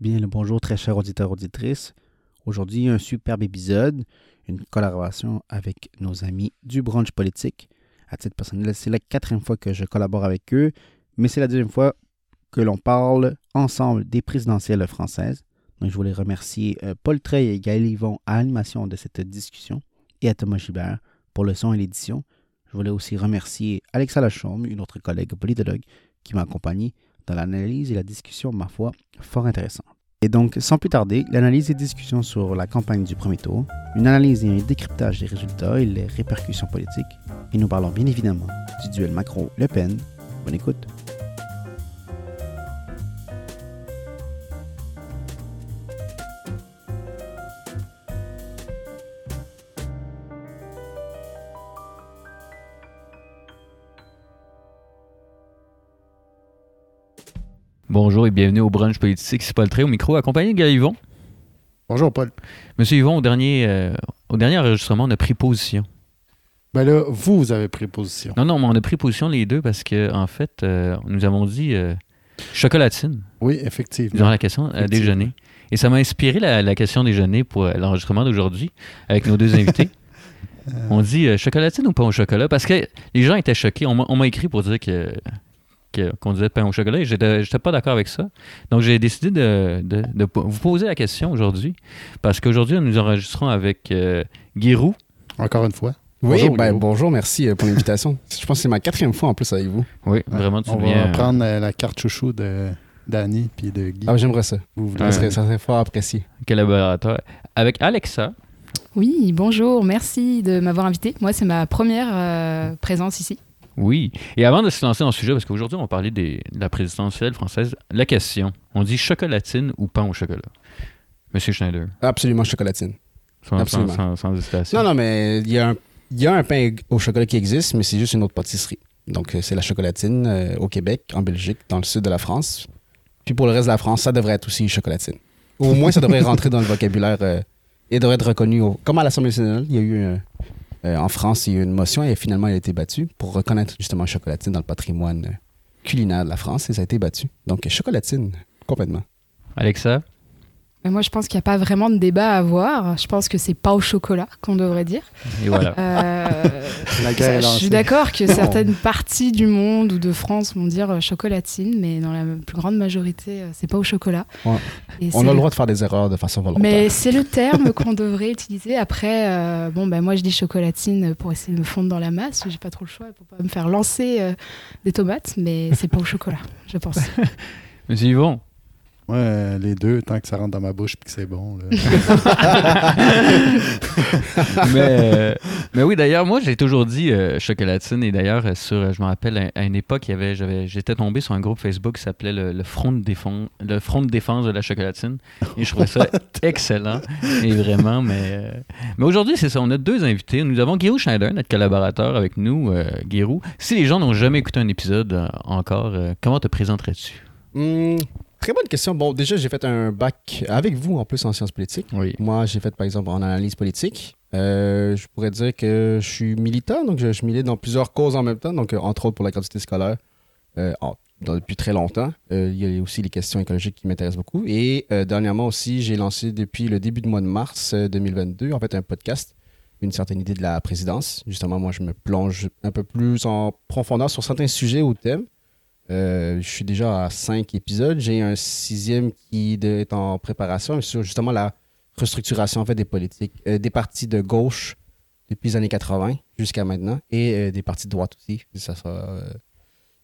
Bien le bonjour très chers auditeurs auditrices. Aujourd'hui un superbe épisode, une collaboration avec nos amis du Brunch Politique. À titre personnel, c'est la 4e fois que je collabore avec eux, mais c'est la 2e fois que l'on parle ensemble des présidentielles françaises. Donc je voulais remercier Paul Trey et Gaël Yvon à l'animation de cette discussion et à Thomas Gilbert pour le son et l'édition. Je voulais aussi remercier Alexa Lachaume, une autre collègue politologue qui m'a accompagné dans l'analyse et la discussion, ma foi, fort intéressante. Et donc, sans plus tarder, l'analyse et discussion sur la campagne du premier tour, une analyse et un décryptage des résultats et les répercussions politiques. Et nous parlons bien évidemment du duel Macron-Le Pen. Bonne écoute. Bonjour et bienvenue au Brunch Politique. C'est Paul Trey au micro, accompagné de Guy Yvon. Bonjour, Paul. Monsieur Yvon, au dernier enregistrement, on a pris position. Ben là, vous avez pris position. Non, mais on a pris position les deux parce que en fait, nous avons dit chocolatine. Oui, effectivement. Durant la question déjeuner. Et ça m'a inspiré la question déjeuner pour l'enregistrement d'aujourd'hui avec nos deux invités. On dit chocolatine ou pain au chocolat? Parce que les gens étaient choqués. On m'a écrit pour dire qu'on disait pain au chocolat et j'étais pas d'accord avec ça. Donc, j'ai décidé de vous poser la question aujourd'hui parce qu'aujourd'hui, nous enregistrons avec Guéroux. Encore une fois. Oui, bonjour, merci pour l'invitation. Je pense que c'est ma 4e fois en plus avec vous. Oui, vraiment, tu viens... On va prendre la carte chouchou de d'Annie puis de Guy. Ah, j'aimerais ça. Ça serait fort apprécié. Collaborateur. Avec Alexa. Oui, bonjour, merci de m'avoir invité. Moi, c'est ma première présence ici. Oui. Et avant de se lancer dans le sujet, parce qu'aujourd'hui, on va parler de la présidentielle française, la question, on dit chocolatine ou pain au chocolat? Monsieur Schneider. Absolument chocolatine. Sans hésitation. Non, mais il y a un pain au chocolat qui existe, mais c'est juste une autre pâtisserie. Donc, c'est la chocolatine au Québec, en Belgique, dans le sud de la France. Puis pour le reste de la France, ça devrait être aussi une chocolatine. Au moins, ça devrait rentrer dans le vocabulaire et devrait être reconnu. Comme à l'Assemblée nationale, il y a eu... en France, il y a eu une motion et finalement, elle a été battue pour reconnaître justement chocolatine dans le patrimoine culinaire de la France et ça a été battu. Donc, chocolatine, complètement. Alexa? Mais moi, je pense qu'il n'y a pas vraiment de débat à avoir. Je pense que c'est pas au chocolat qu'on devrait dire. Et voilà. Je suis d'accord que certaines parties du monde ou de France vont dire chocolatine, mais dans la plus grande majorité, c'est pas au chocolat. Ouais. On a le droit de faire des erreurs de façon volontaire. Mais c'est le terme qu'on devrait utiliser. Après, moi, je dis chocolatine pour essayer de me fondre dans la masse. J'ai pas trop le choix pour pas me faire lancer des tomates, mais c'est pas au chocolat, je pense. Monsieur Yvon? Ouais, les deux, tant que ça rentre dans ma bouche et que c'est bon. Là. mais oui, d'ailleurs, moi, j'ai toujours dit chocolatine. Et d'ailleurs, je me rappelle, à une époque, j'étais tombé sur un groupe Facebook qui s'appelait le Front de défense de la chocolatine. Et je trouvais ça excellent. Et vraiment, mais aujourd'hui, c'est ça. On a deux invités. Nous avons Guéroux Schneider, notre collaborateur avec nous. Guéroux, si les gens n'ont jamais écouté un épisode encore, comment te présenterais-tu? Très bonne question. Bon, déjà, j'ai fait un bac avec vous, en plus, en sciences politiques. Oui. Moi, j'ai fait, par exemple, en analyse politique. Je pourrais dire que je suis militant, donc je milite dans plusieurs causes en même temps, donc entre autres pour la gratuité scolaire depuis très longtemps. Il y a aussi les questions écologiques qui m'intéressent beaucoup. Et dernièrement aussi, j'ai lancé depuis le début du mois de mars 2022, en fait, un podcast, Une certaine idée de la présidence. Justement, moi, je me plonge un peu plus en profondeur sur certains sujets ou thèmes. Je suis déjà à 5 épisodes. J'ai un 6e qui est en préparation sur justement la restructuration en fait, des politiques, des partis de gauche depuis les années 80 jusqu'à maintenant et des partis de droite aussi. Ça sera,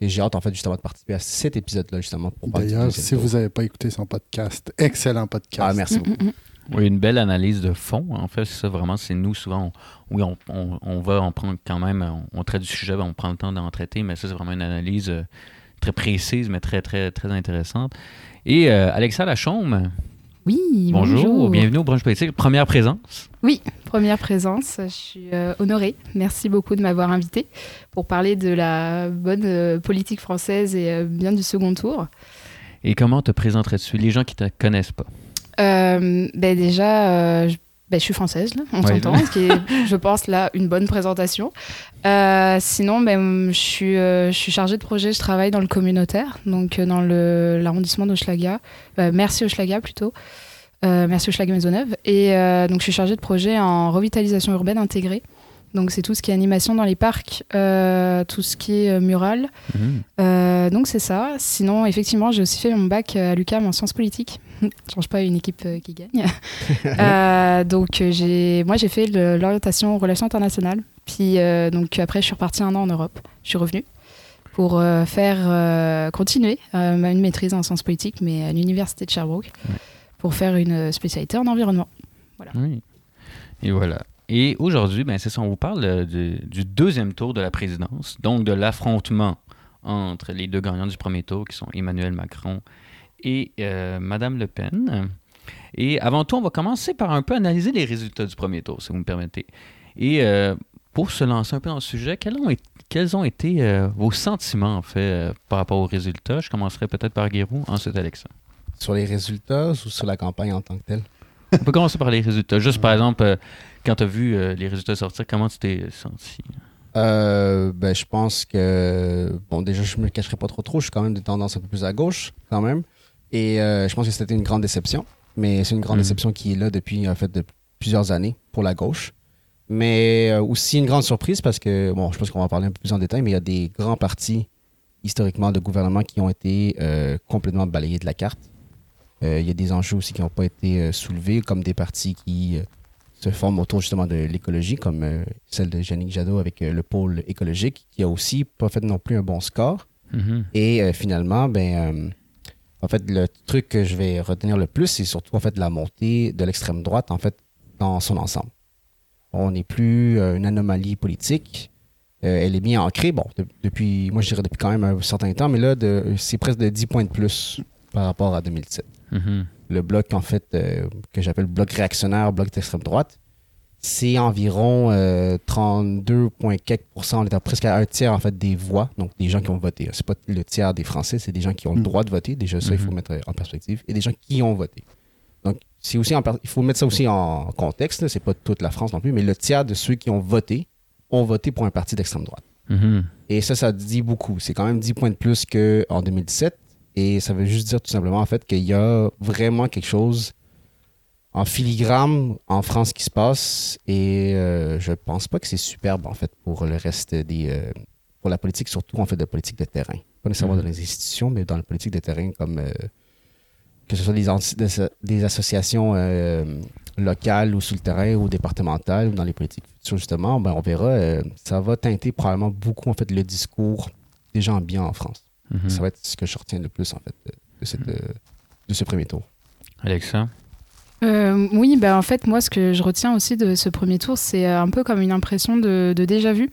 et j'ai hâte en fait justement de participer à cet épisode-là justement. Pour d'ailleurs, si vous n'avez pas écouté son podcast, excellent podcast. Ah, merci beaucoup. Oui, une belle analyse de fond. En fait, c'est ça, vraiment, c'est nous, souvent, on va en prendre quand même, on traite du sujet, on prend le temps d'en traiter, mais ça, c'est vraiment une analyse très précise, mais très, très, très intéressante. Et Alexa Lachaume. Oui, bonjour. Bienvenue au Brunch Politique. Première présence. Oui, première présence. Je suis honorée. Merci beaucoup de m'avoir invitée pour parler de la bonne politique française et bien du second tour. Et comment te présenterais-tu les gens qui ne te connaissent pas? Déjà, Ben, je suis française, là, on s'entend, ce qui est, je pense, là, une bonne présentation. Sinon, ben, je suis chargée de projet, je travaille dans le communautaire, donc dans l'arrondissement d'Hochelaga. Merci Hochelaga, plutôt. Merci Hochelaga Maisonneuve. Et donc, je suis chargée de projet en revitalisation urbaine intégrée. Donc, c'est tout ce qui est animation dans les parcs, tout ce qui est mural. Mmh. Donc, c'est ça. Sinon, effectivement, j'ai aussi fait mon bac à l'UQAM en sciences politiques. Je change pas une équipe qui gagne. Donc, j'ai fait l'orientation relations internationales. Puis, donc, après, je suis repartie 1 an en Europe. Je suis revenue pour continuer une maîtrise en sciences politiques, mais à l'université de Sherbrooke, pour faire une spécialité en environnement. Voilà. Oui. Et voilà. Et aujourd'hui, ben, c'est ça, on vous parle du deuxième tour de la présidence, donc de l'affrontement entre les deux gagnants du premier tour, qui sont Emmanuel Macron et Madame Le Pen. Et avant tout, on va commencer par un peu analyser les résultats du premier tour, si vous me permettez. Et pour se lancer un peu dans le sujet, quels ont été vos sentiments, en fait, par rapport aux résultats? Je commencerai peut-être par Guéroux, ensuite Alexa. Sur les résultats ou sur la campagne en tant que telle? On peut commencer par les résultats. Juste, par exemple, quand tu as vu les résultats sortir, comment tu t'es senti? Ben, je pense que... Bon, déjà, je me le cacherai pas trop. Je suis quand même de tendance un peu plus à gauche, quand même. Et je pense que c'était une grande déception. Mais c'est une grande déception qui est là depuis, en fait, de plusieurs années pour la gauche. Mais aussi une grande surprise parce que, bon, je pense qu'on va en parler un peu plus en détail, mais il y a des grands partis, historiquement, de gouvernement qui ont été complètement balayés de la carte. Il y a des enjeux aussi qui n'ont pas été soulevés, comme des partis qui se forment autour justement de l'écologie, comme celle de Yannick Jadot avec le pôle écologique, qui a aussi pas fait non plus un bon score. Mm-hmm. Et finalement, en fait, le truc que je vais retenir le plus, c'est surtout en fait la montée de l'extrême droite en fait dans son ensemble. On n'est plus une anomalie politique. Elle est bien ancrée, bon, depuis quand même un certain temps, mais là, c'est presque de 10 points de plus par rapport à 2007. Mm-hmm. Le bloc, en fait, que j'appelle bloc réactionnaire, bloc d'extrême droite, c'est environ 32,4%. On est presque à un tiers, en fait, des voix, donc des gens qui ont voté. C'est pas le tiers des Français, c'est des gens qui ont le droit de voter. Déjà, ça, il faut mettre en perspective. Et des gens qui ont voté. Donc, c'est aussi il faut mettre ça aussi en contexte. Là. C'est pas toute la France non plus, mais le tiers de ceux qui ont voté pour un parti d'extrême droite. Mm-hmm. Et ça dit beaucoup. C'est quand même 10 points de plus qu'en 2017. Et ça veut juste dire tout simplement en fait qu'il y a vraiment quelque chose en filigrane en France qui se passe et je pense pas que c'est superbe en fait pour le reste pour la politique, surtout en fait de politique de terrain. Pas nécessairement dans les institutions, mais dans la politique de terrain comme que ce soit des associations locales ou sur le terrain ou départementales ou dans les politiques futures justement, ben on verra, ça va teinter probablement beaucoup en fait le discours des gens bien en France. Mm-hmm. Ça va être ce que je retiens le plus, en fait, de ce premier tour. Alexa? Oui, ben, en fait, moi, ce que je retiens aussi de ce premier tour, c'est un peu comme une impression de déjà-vu.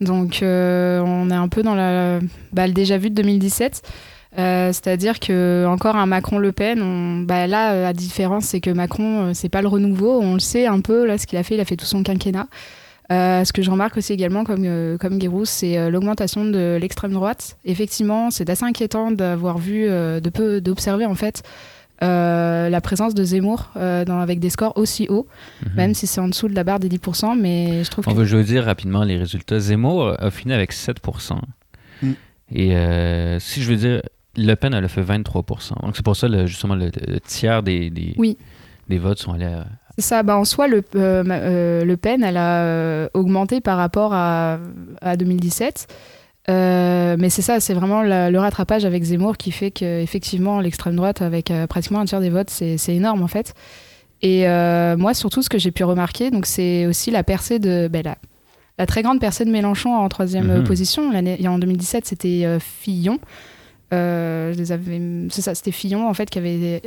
Donc, on est un peu dans le déjà-vu de 2017. C'est-à-dire qu'encore un Macron-Le Pen, là, la différence, c'est que Macron, c'est pas le renouveau. On le sait un peu, là, ce qu'il a fait. Il a fait tout son quinquennat. Ce que je remarque aussi également, comme Guéroux, c'est l'augmentation de l'extrême droite. Effectivement, c'est assez inquiétant d'avoir vu, d'observer en fait la présence de Zemmour avec des scores aussi hauts, même si c'est en dessous de la barre des 10%. Mais je trouve on veut je veux dire rapidement les résultats. Zemmour a fini avec 7%. Et si je veux dire, Le Pen, elle a fait 23%. Donc c'est pour ça justement le tiers des votes sont allés à... C'est ça. Ben, en soi, Le Pen, elle a augmenté par rapport à 2017. Mais c'est ça, c'est vraiment le rattrapage avec Zemmour qui fait qu'effectivement, l'extrême droite, avec pratiquement un tiers des votes, c'est énorme en fait. Et moi, surtout, ce que j'ai pu remarquer, donc, c'est aussi la percée de... Ben, la très grande percée de Mélenchon en troisième position. En 2017, c'était Fillon. C'était Fillon en fait qui avait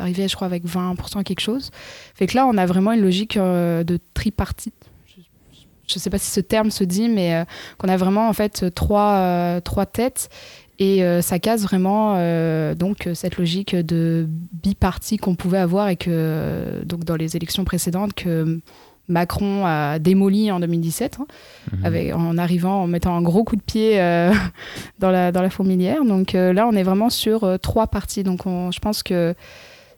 arrivé je crois avec 20% quelque chose. Fait que là on a vraiment une logique de tripartite. Je sais pas si ce terme se dit, mais qu'on a vraiment en fait trois têtes et ça casse vraiment donc cette logique de bipartie qu'on pouvait avoir et que donc dans les élections précédentes que Macron a démoli en 2017, en arrivant, en mettant un gros coup de pied dans la fourmilière. Donc là, on est vraiment sur trois parties. Donc je pense que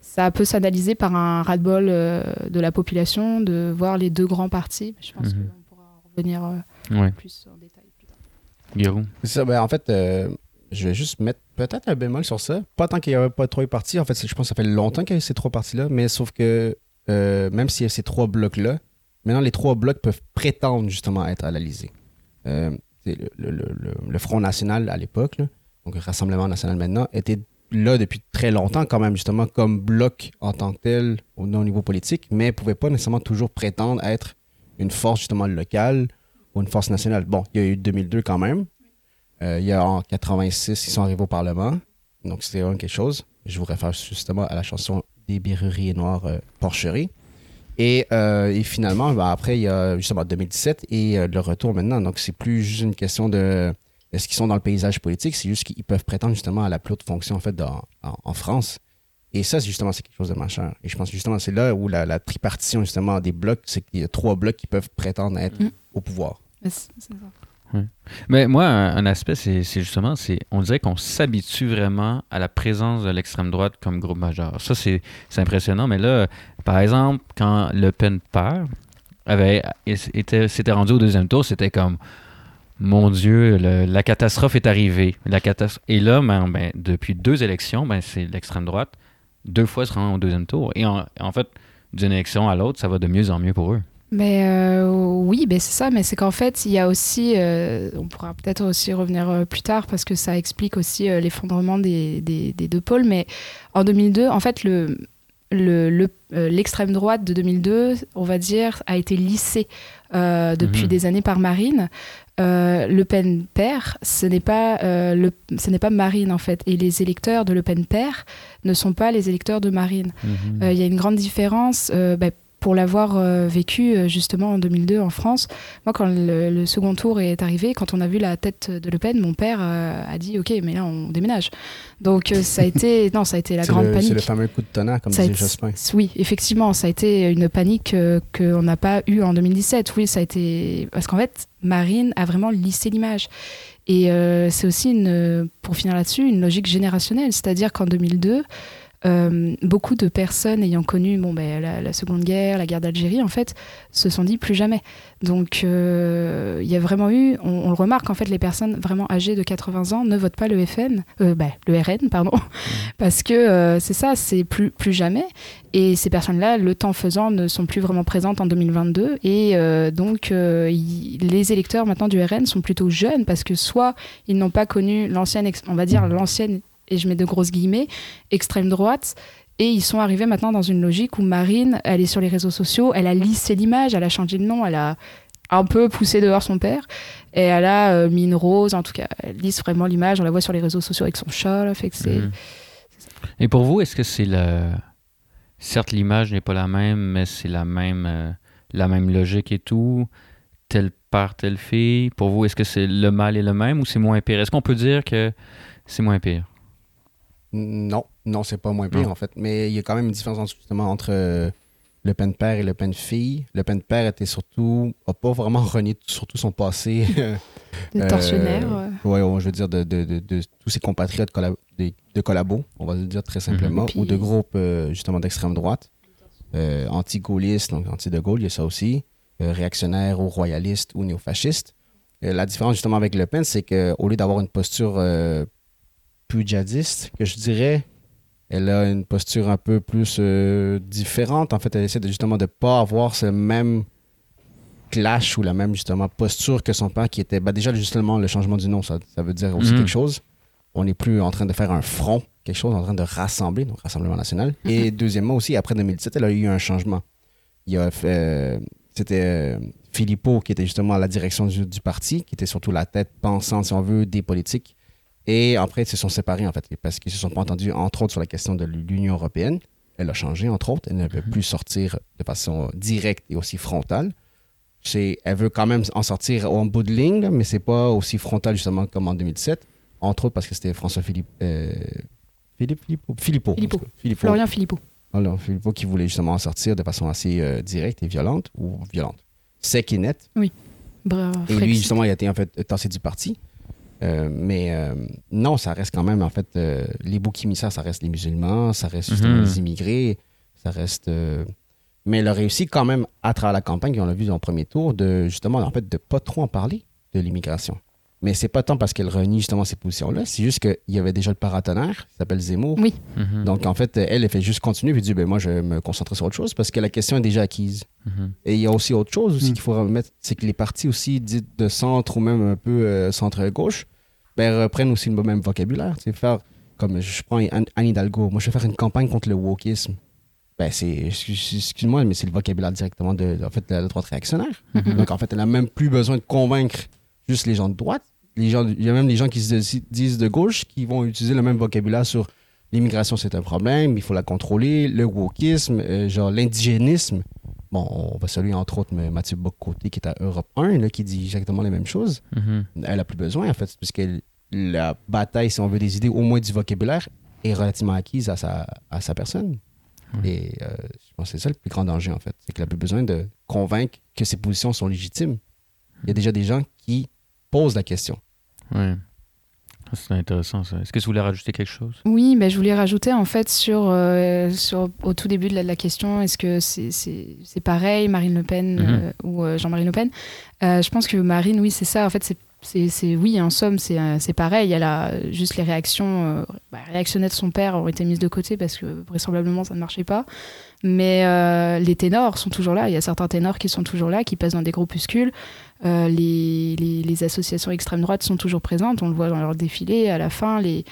Ça peut s'analyser par un ras-le-bol de la population, de voir les deux grands partis. Je pense qu'on pourra revenir plus en détail plus tard. Guéroux. C'est ça, ben, en fait, je vais juste mettre peut-être un bémol sur ça. Pas tant qu'il n'y avait pas trois partis. En fait, je pense que ça fait longtemps qu'il y a ces trois partis-là, mais sauf que même s'il y a ces trois blocs-là, maintenant, les trois blocs peuvent prétendre justement être analysés. Le Front National à l'époque, là, donc le Rassemblement National maintenant, était là depuis très longtemps quand même, justement, comme bloc en tant que tel au niveau politique, mais ne pouvait pas nécessairement toujours prétendre être une force justement locale ou une force nationale. Bon, il y a eu 2002 quand même. Il y a en 86, ils sont arrivés au Parlement. Donc, c'était quelque chose. Je vous réfère justement à la chanson des Berruriers Noirs Porcherie. Et finalement, ben après, il y a justement 2017 et le retour maintenant. Donc, c'est plus juste une question de est-ce qu'ils sont dans le paysage politique, c'est juste qu'ils peuvent prétendre justement à la plus haute fonction en fait en France. Et ça, c'est justement c'est quelque chose de majeur. Et je pense que justement, c'est là où la tripartition justement des blocs, c'est qu'il y a trois blocs qui peuvent prétendre être au pouvoir. C'est ça. Oui. Mais moi, un aspect, c'est justement, on dirait qu'on s'habitue vraiment à la présence de l'extrême droite comme groupe majeur. Ça, c'est impressionnant. Mais là, par exemple, quand Le Pen perd, s'était rendu au deuxième tour, c'était comme « Mon Dieu, la catastrophe est arrivée. » Et là, depuis deux élections, c'est l'extrême droite, deux fois se rend au deuxième tour. Et en fait, d'une élection à l'autre, ça va de mieux en mieux pour eux. Mais oui, ben c'est ça, mais c'est qu'en fait, il y a aussi, on pourra peut-être aussi revenir plus tard parce que ça explique aussi l'effondrement des deux pôles, mais en 2002, en fait, l'extrême droite de 2002, on va dire, a été lissée depuis des années par Marine. Le Pen père, ce n'est pas Marine en fait, et les électeurs de Le Pen père ne sont pas les électeurs de Marine. Il y a une grande différence, pour l'avoir vécu justement en 2002 en France. Moi, quand le second tour est arrivé, quand on a vu la tête de Le Pen, mon père a dit « Ok, mais là, on déménage ». Donc, ça a été la grande panique. C'est le fameux coup de tonnerre, comme disait Jospin. Oui, effectivement, ça a été une panique qu'on n'a pas eue en 2017. Oui, ça a été... Parce qu'en fait, Marine a vraiment lissé l'image. Et c'est aussi, pour finir là-dessus, une logique générationnelle. C'est-à-dire qu'en 2002... beaucoup de personnes ayant connu la Seconde Guerre, la guerre d'Algérie, en fait, se sont dit plus jamais. Donc, il y a vraiment eu, on le remarque, en fait, les personnes vraiment âgées de 80 ans ne votent pas le RN, pardon, parce que c'est ça, c'est plus jamais. Et ces personnes-là, le temps faisant, ne sont plus vraiment présentes en 2022. Et donc, les électeurs maintenant du RN sont plutôt jeunes parce que soit ils n'ont pas connu l'ancienne, et je mets de grosses guillemets, extrême droite. Et ils sont arrivés maintenant dans une logique où Marine, elle est sur les réseaux sociaux, elle a lissé l'image, elle a changé de nom, elle a un peu poussé dehors son père. Et elle a mis une rose, en tout cas, elle lisse vraiment l'image, on la voit sur les réseaux sociaux avec son chat. Là, fait que c'est ça. Et pour vous, est-ce que c'est Certes, l'image n'est pas la même, mais c'est la même logique et tout. Telle part, telle fille. Pour vous, est-ce que c'est le mal est le même ou c'est moins pire? Est-ce qu'on peut dire que... C'est moins pire. Non, c'est pas moins pire en fait. Mais il y a quand même une différence justement entre Le Pen père et Le Pen fille. Le Pen père n'a pas vraiment renié surtout son passé. De tortionnaire. Oui, je veux dire de tous ses compatriotes de collabos, on va le dire très simplement, ou de groupes justement d'extrême droite, anti-gaullistes, donc anti-de Gaulle, il y a ça aussi, réactionnaires ou royalistes ou néofascistes. La différence justement avec Le Pen, c'est qu'au lieu d'avoir une posture plus djihadiste, que je dirais, elle a une posture un peu plus différente. En fait, elle essaie justement de ne pas avoir ce même clash ou la même justement posture que son père qui était... déjà, justement, le changement du nom, ça veut dire aussi quelque chose. On n'est plus en train de faire un front, quelque chose en train de rassembler, donc Rassemblement National. Et deuxièmement aussi, après 2017, elle a eu un changement. Il y a fait... C'était Philippot qui était justement à la direction du parti, qui était surtout la tête pensante, si on veut, des politiques. Et après, ils se sont séparés, en fait, parce qu'ils ne se sont pas entendus, entre autres, sur la question de l'Union européenne. Elle a changé, entre autres. Elle ne veut plus sortir de façon directe et aussi frontale. Elle veut quand même en sortir en bout de ligne, là, mais ce n'est pas aussi frontal, justement, comme en 2007. Entre autres, parce que c'était François Philippot. Florian Philippot. Alors, Philippot qui voulait justement en sortir de façon assez directe et violente, sec et net. Oui. Bref, et lui, justement, il a été en fait tassé du parti. Non, ça reste quand même, en fait, les boucs émissaires, ça reste les musulmans, ça reste les immigrés, ça reste... Mais elle a réussi quand même, à travers la campagne, on l'a vu dans le premier tour, de justement, en fait, de pas trop en parler de l'immigration. Mais c'est pas tant parce qu'elle renie justement ces positions-là, c'est juste qu'il y avait déjà le paratonnerre qui s'appelle Zemmour. Oui. Mm-hmm. Donc, en fait, elle fait juste continuer et dit, ben moi, je vais me concentrer sur autre chose parce que la question est déjà acquise. Mm-hmm. Et il y a aussi autre chose aussi qu'il faut remettre, c'est que les partis aussi dites de centre ou même un peu centre-gauche, ben reprennent aussi le même vocabulaire. Tu sais, faire comme, je prends Anne Hidalgo, moi, je vais faire une campagne contre le wokisme. Ben excuse-moi, mais c'est le vocabulaire directement de en fait, la droite réactionnaire. Mm-hmm. Donc, en fait, elle n'a même plus besoin de convaincre juste les gens de droite. Il y a même des gens qui se disent de gauche qui vont utiliser le même vocabulaire sur l'immigration, c'est un problème, il faut la contrôler, le wokisme, genre l'indigénisme. Bon, on va saluer entre autres Mathieu Bocoté qui est à Europe 1, là, qui dit exactement les mêmes choses. Mm-hmm. Elle n'a plus besoin, en fait, puisque la bataille, si on veut des idées, au moins du vocabulaire, est relativement acquise à sa personne. Mm-hmm. Et je pense que c'est ça le plus grand danger, en fait. C'est qu'elle n'a plus besoin de convaincre que ses positions sont légitimes. Il y a déjà des gens qui pose la question. Oui. C'est intéressant, ça. Est-ce que vous voulez rajouter quelque chose? Oui, ben, je voulais rajouter, en fait, sur au tout début de la question, est-ce que c'est pareil, Marine Le Pen ou Jean-Marie Le Pen? Je pense que Marine, oui, c'est ça. En fait, c'est oui, en somme, c'est pareil. Elle a juste les réactions réactionnaires de son père ont été mises de côté parce que vraisemblablement, ça ne marchait pas. Mais les ténors sont toujours là. Il y a certains ténors qui sont toujours là, qui passent dans des groupuscules. Les associations extrême droite sont toujours présentes. On le voit dans leur défilé. À la fin, les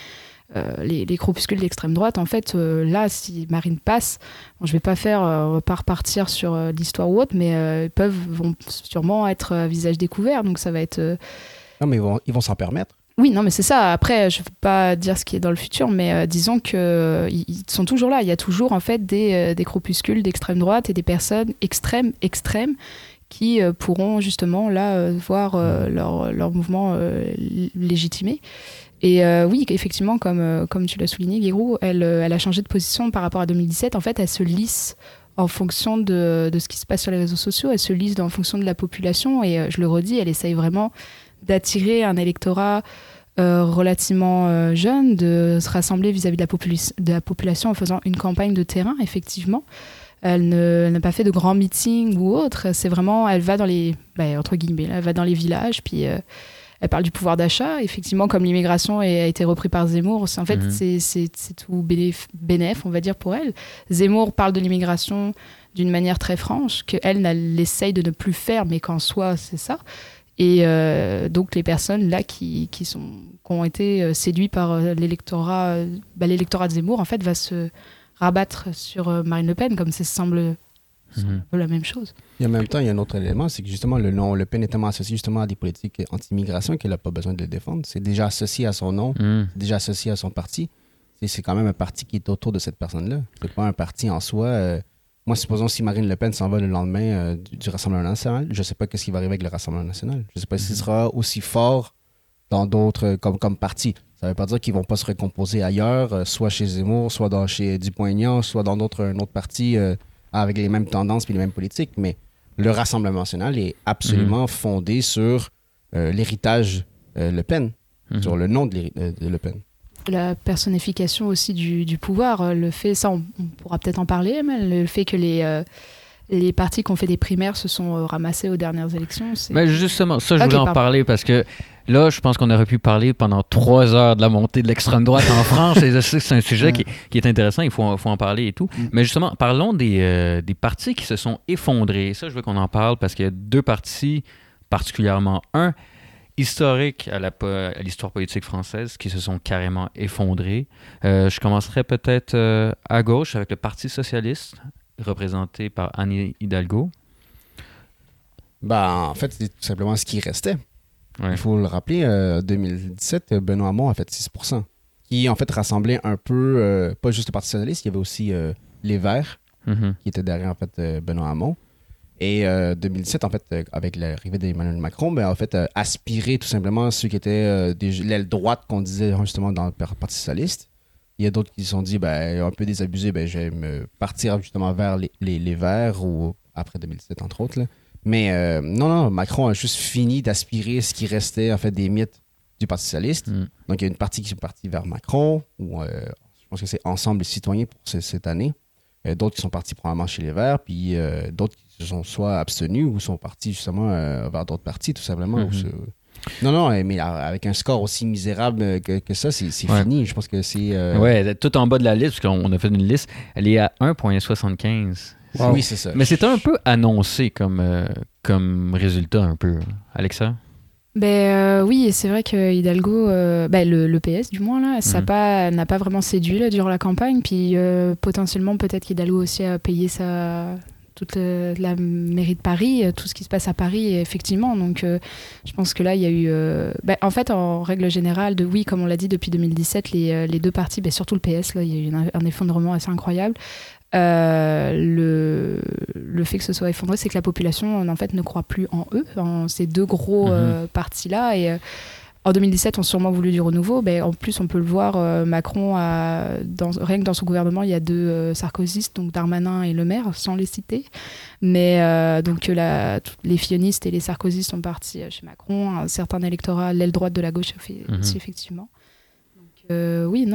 groupuscules d'extrême droite, en fait, là, si Marine passe, bon, je ne vais pas faire, on va pas repartir sur l'histoire ou autre, mais vont sûrement être à visage découvert. Donc ça va être... Non, mais ils vont s'en permettre. Oui, non, mais c'est ça. Après, je ne veux pas dire ce qui est dans le futur, mais disons qu'ils sont toujours là. Il y a toujours, en fait, des groupuscules d'extrême droite et des personnes extrêmes, qui pourront, justement, là, voir leur mouvement légitimé. Et oui, effectivement, comme tu l'as souligné, Guéroux, elle a changé de position par rapport à 2017. En fait, elle se lisse en fonction de ce qui se passe sur les réseaux sociaux. Elle se lisse en fonction de la population. Et je le redis, elle essaye vraiment... d'attirer un électorat relativement jeune, de se rassembler vis-à-vis de la population en faisant une campagne de terrain, effectivement. Elle n'a pas fait de grands meetings ou autre. C'est vraiment, elle va dans les, entre guillemets, là, elle va dans les villages, puis elle parle du pouvoir d'achat. Effectivement, comme l'immigration a été repris par Zemmour, en fait, c'est tout bénéf, on va dire, pour elle. Zemmour parle de l'immigration d'une manière très franche, qu'elle essaye de ne plus faire, mais qu'en soi, c'est ça. Et donc, les personnes là qui ont été séduites par l'électorat de Zemmour, en fait, va se rabattre sur Marine Le Pen, comme ça semble un peu la même chose. Et en même temps, il y a un autre élément, c'est que justement, le nom Le Pen est tellement associé justement à des politiques anti-immigration qu'elle n'a pas besoin de le défendre. C'est déjà associé à son nom, c'est déjà associé à son parti. C'est quand même un parti qui est autour de cette personne-là. C'est pas un parti en soi... Moi, supposons si Marine Le Pen s'en va le lendemain du Rassemblement National, je ne sais pas ce qui va arriver avec le Rassemblement National. Je ne sais pas s'il sera aussi fort dans d'autres comme parti. Ça ne veut pas dire qu'ils ne vont pas se recomposer ailleurs, soit chez Zemmour, soit chez Dupont-Aignan, soit dans un autre parti avec les mêmes tendances et les mêmes politiques. Mais le Rassemblement National est absolument fondé sur l'héritage Le Pen, sur le nom de Le Pen. La personnification aussi du pouvoir, le fait, ça on pourra peut-être en parler, mais le fait que les partis qui ont fait des primaires se sont ramassés aux dernières élections. Mais justement, ça je voulais en parler parce que là, je pense qu'on aurait pu parler pendant 3 heures de la montée de l'extrême droite en France et je sais que c'est un sujet qui est intéressant, il faut en parler et tout. Mais justement, parlons des partis qui se sont effondrés. Ça, je veux qu'on en parle parce qu'il y a 2 partis, particulièrement un, historique à l'histoire politique française qui se sont carrément effondrés. Je commencerai peut-être à gauche avec le Parti Socialiste, représenté par Anne Hidalgo. En fait, c'est tout simplement ce qui restait. Ouais. Il faut le rappeler, 2017, Benoît Hamon a fait 6%, qui en fait rassemblait un peu, pas juste le Parti Socialiste, il y avait aussi Les Verts, qui étaient derrière en fait Benoît Hamon. Et 2017, en fait, avec l'arrivée d'Emmanuel Macron, aspirer tout simplement ceux qui étaient l'aile droite qu'on disait justement dans le Parti Socialiste. Il y a d'autres qui se sont dit, un peu désabusés, je vais me partir justement vers les Verts ou après 2017, entre autres. Là. Mais non, Macron a juste fini d'aspirer ce qui restait en fait des mythes du Parti Socialiste. Mm. Donc, il y a une partie qui est partie vers Macron, ou je pense que c'est Ensemble les citoyens pour cette année. D'autres qui sont partis probablement chez les Verts, puis d'autres qui se sont soit abstenus ou sont partis justement vers d'autres partis, tout simplement. Mm-hmm. Non, mais avec un score aussi misérable que ça, c'est fini. Je pense que c'est... Oui, tout en bas de la liste, parce qu'on a fait une liste, elle est à 1,75. Wow. Oui, c'est ça. Mais c'était un peu annoncé comme résultat, un peu. Alexa? Oui, et c'est vrai que Hidalgo, le PS du moins, là, ça n'a pas vraiment séduit là, durant la campagne. Puis potentiellement, peut-être qu'Hidalgo aussi a payé toute la mairie de Paris, tout ce qui se passe à Paris, effectivement. Donc je pense que là, il y a eu... en fait, en règle générale, comme on l'a dit depuis 2017, les deux partis, surtout le PS, là, il y a eu un effondrement assez incroyable. Le fait que ce soit effondré, c'est que la population en fait ne croit plus en eux, en ces deux gros partis-là. Et en 2017, on a sûrement voulu du renouveau. En plus, on peut le voir, Macron, rien que dans son gouvernement, il y a deux sarkozystes, donc Darmanin et Le Maire, sans les citer. Mais les fionnistes et les sarkozystes sont partis chez Macron. Un certain électorat, l'aile droite de la gauche aussi, effectivement.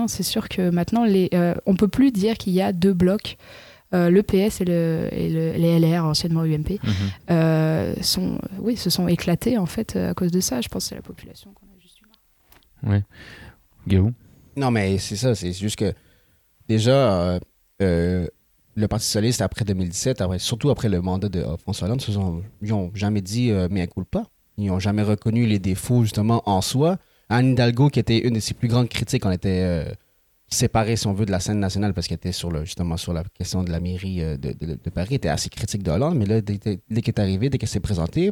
C'est sûr que maintenant, on ne peut plus dire qu'il y a deux blocs. Le PS et les LR, anciennement UMP, se sont éclatés en fait à cause de ça. Je pense que c'est la population qu'on a juste eu là. Oui. Guéroux? Non, mais c'est ça. C'est juste que déjà, le Parti Socialiste, après 2017, surtout après le mandat de François Hollande, ils n'ont jamais dit mea culpa. Ils n'ont jamais reconnu les défauts justement en soi. Anne Hidalgo, qui était une de ses plus grandes critiques, on était séparée, si on veut, de la scène nationale parce qu'elle était sur la question de la mairie de Paris, était assez critique de Hollande. Mais là, dès qu'elle est arrivée, dès qu'elle s'est présentée,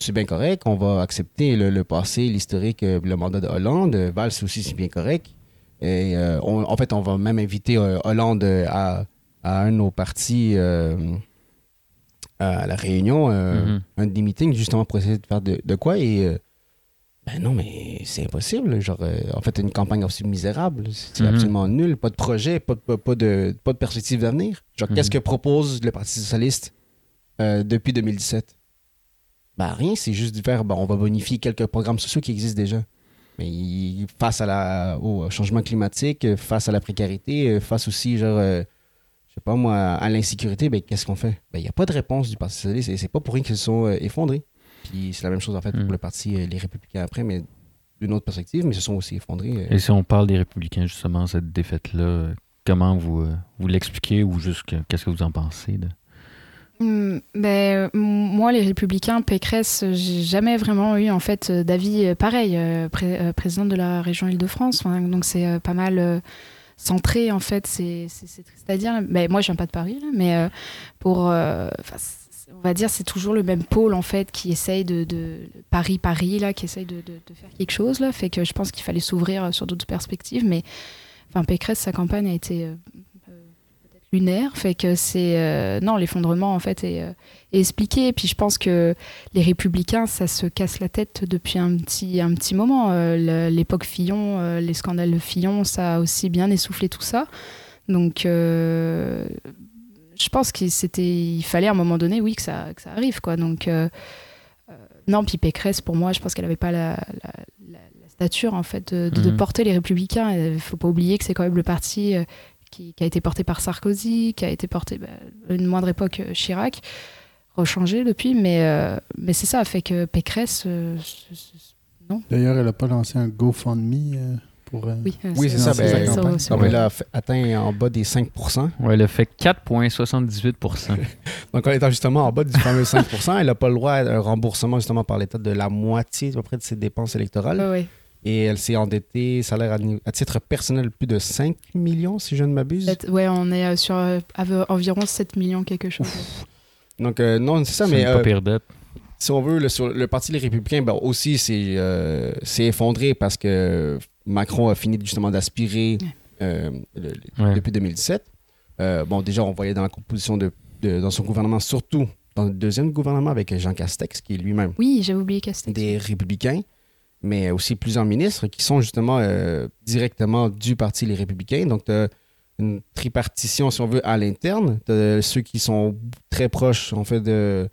c'est bien correct. On va accepter le passé, l'historique, le mandat de Hollande. Valls aussi, c'est bien correct. Et on va même inviter Hollande à un de nos partis à la réunion, un des meetings, justement pour essayer de faire de quoi. Et... non, mais c'est impossible. Genre, en fait, une campagne aussi misérable, c'est absolument nul. Pas de projet, pas de perspective d'avenir. Genre, qu'est-ce que propose le Parti Socialiste depuis 2017? Rien, c'est juste de faire, on va bonifier quelques programmes sociaux qui existent déjà. Mais face au changement climatique, face à la précarité, face aussi, à l'insécurité, qu'est-ce qu'on fait? Il n'y a pas de réponse du Parti Socialiste et c'est pas pour rien qu'ils se sont effondrés. Puis c'est la même chose en fait pour le parti Les Républicains après, mais d'une autre perspective, mais se sont aussi effondrés. Et si on parle des Républicains, justement, cette défaite-là, comment vous l'expliquez ou juste qu'est-ce que vous en pensez de... Moi, les Républicains, Pécresse, j'ai jamais vraiment eu en fait d'avis pareil. Présidente de la région Île-de-France, donc c'est pas mal... centré en fait, c'est triste à dire. Moi, je viens pas de Paris, là, mais on va dire c'est toujours le même pôle en fait qui essaye de faire quelque chose là, fait que je pense qu'il fallait s'ouvrir sur d'autres perspectives, mais Pécresse, sa campagne a été peut-être lunaire, fait que c'est l'effondrement en fait est expliqué. Et puis je pense que les Républicains, ça se casse la tête depuis un petit moment. L'époque Fillon, les scandales de Fillon, ça a aussi bien essoufflé tout ça, donc je pense qu'il fallait à un moment donné, oui, que ça arrive, quoi. Donc, non, puis Pécresse, pour moi, je pense qu'elle n'avait pas la stature, en fait, de porter les Républicains. Il ne faut pas oublier que c'est quand même le parti qui a été porté par Sarkozy, qui a été porté, à une moindre époque, Chirac, rechangé depuis, mais c'est ça, fait que Pécresse, non. D'ailleurs, elle n'a pas lancé un GoFundMe Oui, c'est ça. Elle a atteint en bas des 5%. Oui, elle a fait 4,78%. Donc, en étant justement en bas du fameux 5%, elle n'a pas le droit à un remboursement justement par l'État de la moitié à peu près de ses dépenses électorales. Oui. Et elle s'est endettée, salaire à titre personnel, plus de 5 millions, si je ne m'abuse. Oui, on est sur environ 7 millions quelque chose. Ouf. Donc, non, c'est ça, mais... C'est une pas pire dette. Si on veut, sur le Parti des Républicains, aussi, c'est effondré parce que Macron a fini justement d'aspirer depuis 2017. Déjà, on voyait dans la composition dans son gouvernement, surtout dans le deuxième gouvernement avec Jean Castex, qui est lui-même... Oui, j'avais oublié Castex. ...des Républicains, mais aussi plusieurs ministres qui sont justement directement du Parti Les Républicains. Donc, tu as une tripartition, si on veut, à l'interne. Tu as ceux qui sont très proches, en fait,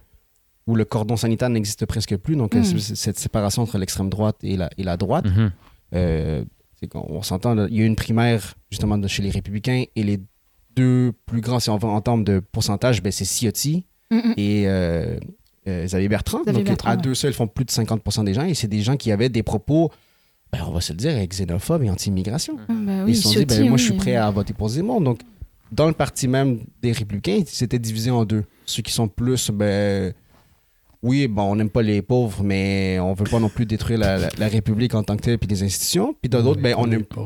où le cordon sanitaire n'existe presque plus, donc cette séparation entre l'extrême droite et la droite, on s'entend, il y a eu une primaire justement chez les Républicains, et les deux plus grands, si on va en termes de pourcentage, ben, c'est Ciotti et Xavier Bertrand. Donc, à deux seuls, ils font plus de 50% des gens, et c'est des gens qui avaient des propos, ben, on va se le dire, xénophobes et anti-immigration. Ils se sont dit, moi je suis prêt à voter pour Zemmour. Donc, dans le parti même des Républicains, c'était divisé en deux. Ceux qui sont plus, on n'aime pas les pauvres, mais on ne veut pas non plus détruire la République en tant que telle et les institutions. Puis d'autres,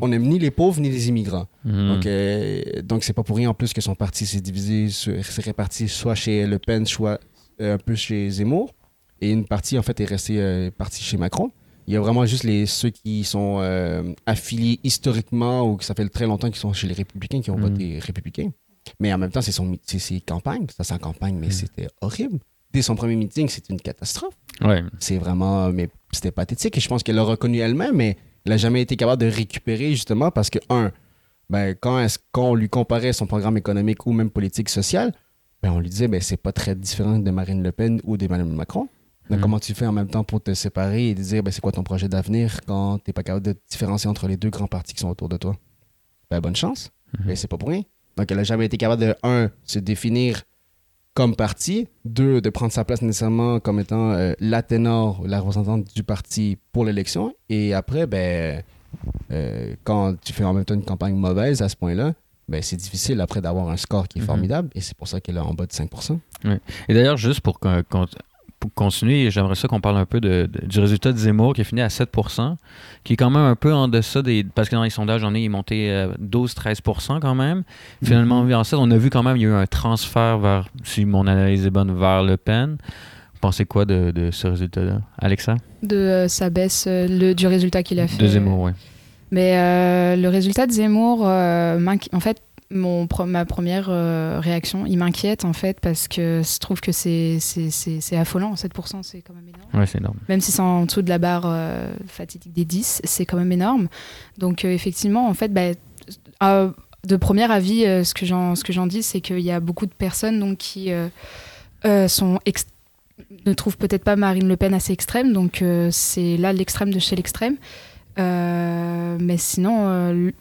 on n'aime ni les pauvres ni les immigrants. Donc, c'est pas pour rien en plus que son parti s'est divisé, s'est réparti soit chez Le Pen, soit un peu chez Zemmour. Et une partie, en fait, est restée partie chez Macron. Il y a vraiment juste ceux qui sont affiliés historiquement ou que ça fait très longtemps qu'ils sont chez les Républicains, qui ont voté Républicains. Mais en même temps, c'est ses campagnes. Ça, sa campagne, mais c'était horrible. Dès son premier meeting, c'est une catastrophe. Ouais. C'est vraiment... Mais c'était pathétique. Et je pense qu'elle l'a reconnu elle-même, mais elle n'a jamais été capable de récupérer, justement, parce que, quand on lui comparait son programme économique ou même politique sociale, on lui disait, c'est pas très différent de Marine Le Pen ou d'Emmanuel Macron. Donc, comment tu fais en même temps pour te séparer et te dire c'est quoi ton projet d'avenir quand t'es pas capable de te différencier entre les deux grands partis qui sont autour de toi? Bonne chance. Mais c'est pas pour rien. Donc, elle n'a jamais été capable de, se définir comme parti, deux, de prendre sa place nécessairement comme étant la ténor, la représentante du parti pour l'élection. Et après, quand tu fais en même temps une campagne mauvaise à ce point-là, c'est difficile après d'avoir un score qui est formidable. Et c'est pour ça qu'elle est en bas de 5%. Ouais. Et d'ailleurs, juste pour continuer, j'aimerais ça qu'on parle un peu du résultat de Zemmour qui a fini à 7%, qui est quand même un peu en deçà parce que dans les sondages, il est monté 12-13% quand même. Finalement, en 7, on a vu quand même, il y a eu un transfert vers, si mon analyse est bonne, vers Le Pen. Vous pensez quoi de ce résultat-là, Alexa? De sa baisse du résultat qu'il a fait. De Zemmour, oui. Mais le résultat de Zemmour, en fait, ma première réaction, il m'inquiète en fait parce que je trouve que c'est affolant, 7%, c'est quand même énorme. Ouais, c'est énorme. Même si c'est en dessous de la barre fatidique des 10, c'est quand même énorme. Donc effectivement, en fait, de premier avis, ce que j'en dis, c'est qu'il y a beaucoup de personnes donc, qui ne trouvent peut-être pas Marine Le Pen assez extrême, donc c'est là l'extrême de chez l'extrême. Mais sinon,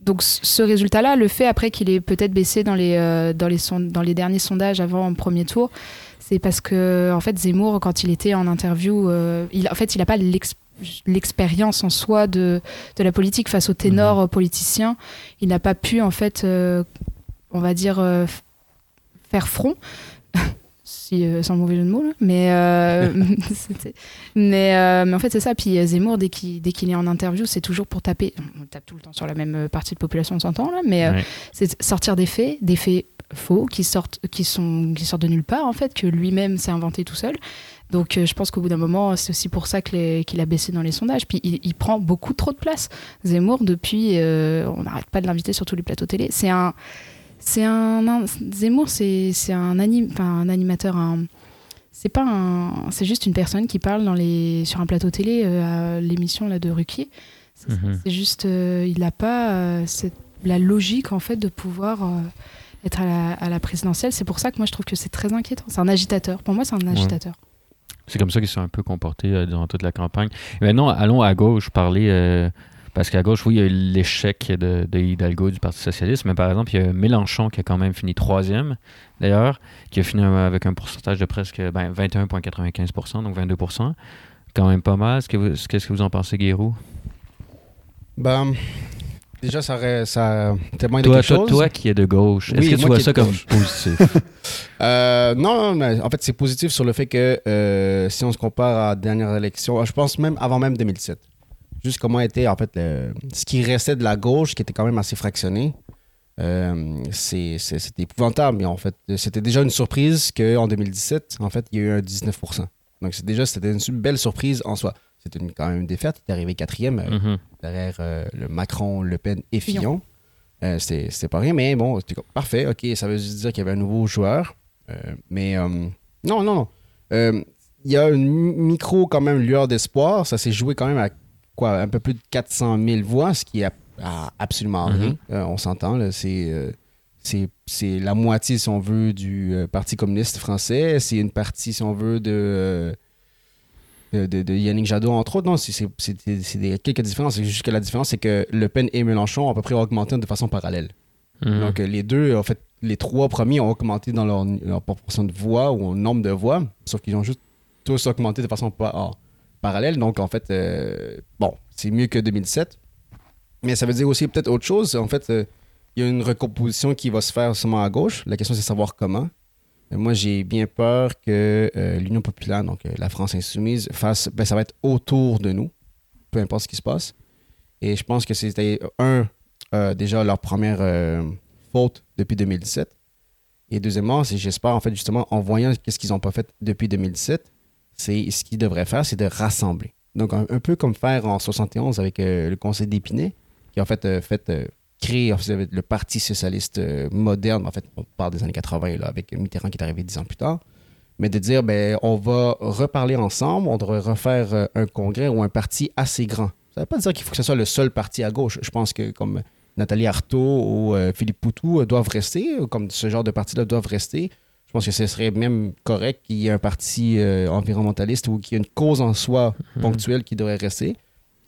donc ce résultat-là, le fait après qu'il ait peut-être baissé dans les derniers sondages avant le premier tour, c'est parce que en fait Zemmour, quand il était en interview, il n'a pas l'expérience en soi de la politique face aux ténors politiciens. Il n'a pas pu en fait, on va dire, faire front. Sans mauvais jeu de mots, là. Mais en fait, c'est ça. Puis Zemmour, dès qu'il est en interview, c'est toujours pour taper. On tape tout le temps sur la même partie de population, on s'entend, là, mais c'est sortir des faits faux qui sortent de nulle part, en fait, que lui-même s'est inventé tout seul. Donc, je pense qu'au bout d'un moment, c'est aussi pour ça qu'il a baissé dans les sondages. Puis, il prend beaucoup trop de place. Zemmour, depuis, on n'arrête pas de l'inviter sur tous les plateaux télé. Zemmour, c'est un animateur. C'est juste une personne qui parle sur un plateau télé à l'émission là de Ruquier. C'est juste, il n'a pas la logique en fait de pouvoir être à la présidentielle. C'est pour ça que moi je trouve que c'est très inquiétant. C'est un agitateur. Pour moi, c'est un agitateur. Ouais. C'est comme ça qu'ils sont un peu comportés durant toute la campagne. Maintenant, allons à gauche parler. Parce qu'à gauche, oui, il y a eu l'échec de Hidalgo du Parti Socialiste, mais par exemple, il y a Mélenchon qui a quand même fini 3e, d'ailleurs, qui a fini avec un pourcentage de presque 21,95%, donc 22%. Quand même pas mal. Qu'est-ce que vous en pensez, Guéroux? Déjà, ça témoigne de quelque chose. Toi qui es de gauche, est-ce que tu vois ça comme positif? Non, mais en fait, c'est positif sur le fait que si on se compare à la dernière élection, je pense même avant même 2017, juste comment était en fait ce qui restait de la gauche, qui était quand même assez fractionné. C'était épouvantable. Mais en fait, c'était déjà une surprise qu'en 2017, en fait, il y a eu un 19%. Donc c'était une belle surprise en soi. C'était quand même une défaite. Il est arrivé 4e derrière le Macron, Le Pen et Fillon. C'était pas rien, mais bon, c'était parfait. OK, ça veut dire qu'il y avait un nouveau joueur. Non. Il y a une micro quand même lueur d'espoir. Ça s'est joué quand même à un peu plus de 400 000 voix, ce qui est absolument rien. On s'entend, là, c'est C'est la moitié, si on veut, du Parti communiste français. C'est une partie, si on veut, de Yannick Jadot, entre autres. Non, c'est quelques différences. C'est juste que la différence, c'est que Le Pen et Mélenchon ont à peu près augmenté de façon parallèle. Mmh. Donc, les deux, en fait, les trois premiers ont augmenté dans leur proportion de voix ou nombre de voix, sauf qu'ils ont juste tous augmenté de façon parallèle. Donc, en fait, c'est mieux que 2017. Mais ça veut dire aussi peut-être autre chose. En fait, il y a une recomposition qui va se faire seulement à gauche. La question, c'est de savoir comment. Moi, j'ai bien peur que l'Union populaire, donc la France insoumise, fasse... Ben, ça va être autour de nous, peu importe ce qui se passe. Et je pense que c'était, déjà, leur première faute depuis 2017. Et deuxièmement, j'espère, en fait, justement, en voyant ce qu'ils n'ont pas fait depuis 2017, c'est ce qu'ils devraient faire, c'est de rassembler. Donc, un peu comme faire en 71 avec le Conseil d'Épinay, qui, en fait, créer le Parti Socialiste moderne. En fait, on parle des années 80, là, avec Mitterrand qui est arrivé 10 ans plus tard. Mais de dire, ben, on va reparler ensemble, on devrait refaire un congrès ou un parti assez grand. Ça ne veut pas dire qu'il faut que ce soit le seul parti à gauche. Je pense que comme Nathalie Arthaud ou Philippe Poutou doivent rester, comme ce genre de parti-là doivent rester. Je pense que ce serait même correct qu'il y ait un parti environnementaliste ou qu'il y ait une cause en soi ponctuelle qui devrait rester.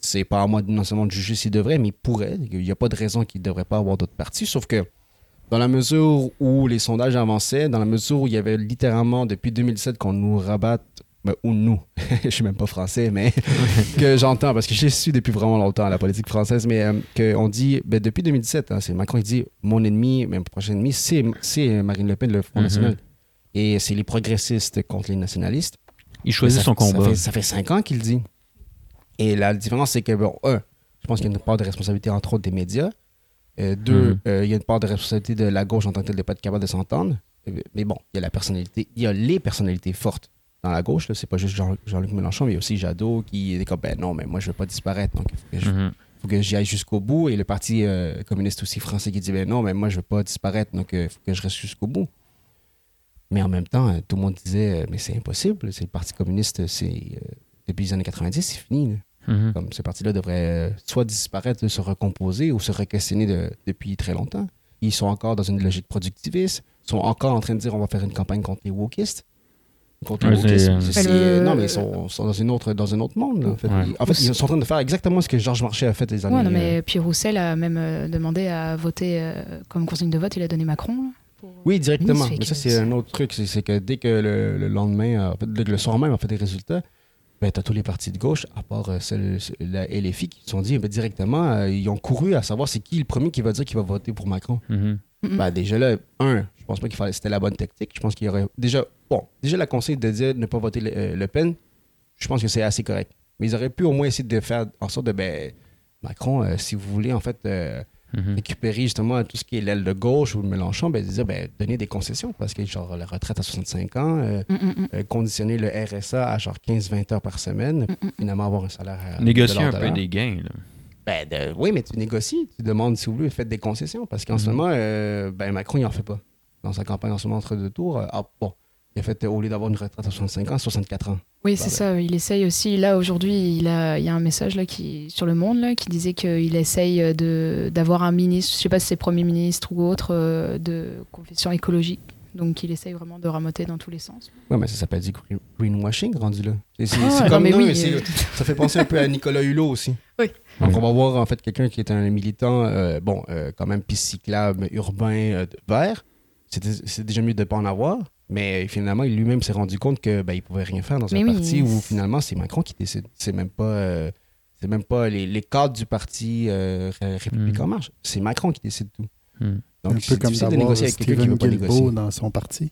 C'est pas à moi non seulement de juger s'il devrait, mais il pourrait. Il n'y a pas de raison qu'il ne devrait pas avoir d'autres partis. Sauf que dans la mesure où les sondages avançaient, dans la mesure où il y avait littéralement depuis 2007 qu'on nous rabatte, ben, ou nous, je ne suis même pas français, mais que j'entends, parce que j'ai su depuis vraiment longtemps la politique française, mais qu'on dit, ben, depuis 2017, hein, c'est Macron qui dit mon ennemi, mon prochain ennemi, c'est Marine Le Pen, le Front National. Et c'est les progressistes contre les nationalistes. Il choisit son combat. Ça fait 5 ans qu'il dit. Et la différence, c'est que, je pense qu'il y a une part de responsabilité, entre autres, des médias. Il y a une part de responsabilité de la gauche en tant que telle de ne pas être capable de s'entendre. Mais bon, il y a les personnalités fortes dans la gauche. Là. C'est pas juste Jean-Luc Mélenchon, mais il y a aussi Jadot qui est comme, ben non, mais moi, je ne veux pas disparaître. Donc, il faut que j'y aille jusqu'au bout. Et le Parti communiste aussi français qui dit, ben non, mais moi, je ne veux pas disparaître. Donc, il faut que je reste jusqu'au bout. Mais en même temps, tout le monde disait, mais c'est impossible. C'est le Parti communiste, depuis les années 90, c'est fini. Là. Comme ce parti-là devrait soit disparaître, se recomposer ou se re-questionner depuis très longtemps. Ils sont encore dans une logique productiviste, sont encore en train de dire on va faire une campagne contre les wokistes. Non, mais ils sont dans un autre monde. Là, en fait, ouais. Ils sont en train de faire exactement ce que Georges Marchais a fait les années... Oui, non, mais puis Roussel a même demandé à voter comme consigne de vote, il a donné Macron. Oui, directement. Mais ça, c'est un autre truc. C'est que dès que le lendemain, le soir même, en fait, des résultats... Ben, t'as tous les partis de gauche, à part la LFI, qui se sont dit directement, ils ont couru à savoir c'est qui le premier qui va dire qu'il va voter pour Macron. Ben, déjà là, je pense pas qu'il fallait, c'était la bonne tactique. Je pense qu'il y aurait déjà la conseil de dire ne pas voter Le Pen, je pense que c'est assez correct. Mais ils auraient pu au moins essayer de faire en sorte de Macron, si vous voulez en fait récupérer justement tout ce qui est l'aile de gauche ou de Mélenchon, ben, disait, donner des concessions parce que genre la retraite à 65 ans, conditionner le RSA à genre 15-20 heures par semaine, finalement avoir un salaire à négocier un peu des gains. Là. Ben, oui, mais tu négocies, tu demandes si vous voulez, faites des concessions parce qu'en ce moment, Macron, il n'en fait pas. Dans sa campagne en ce moment entre deux tours, il a fait au lieu d'avoir une retraite à 65 ans, 64 ans. Oui, c'est ça. Il essaye aussi. Là, aujourd'hui, il y a un message là, sur Le Monde là, qui disait qu'il essaye d'avoir un ministre, je ne sais pas si c'est Premier ministre ou autre, de confession écologique. Donc, il essaye vraiment de ramoter dans tous les sens. Oui, mais ça s'appelle du greenwashing rendu là. C'est comme nous, ça fait penser un peu à Nicolas Hulot aussi. Oui. Donc, on va voir en fait quelqu'un qui est un militant, quand même, piste cyclable, urbain, vert. C'est déjà mieux de ne pas en avoir. Mais finalement, lui-même s'est rendu compte qu'il ne pouvait rien faire dans un parti où finalement, c'est Macron qui décide. C'est même pas les cadres du parti République En Marche. C'est Macron qui décide tout. Donc, un peu comme d'avoir Stephen Guilbeault dans son parti.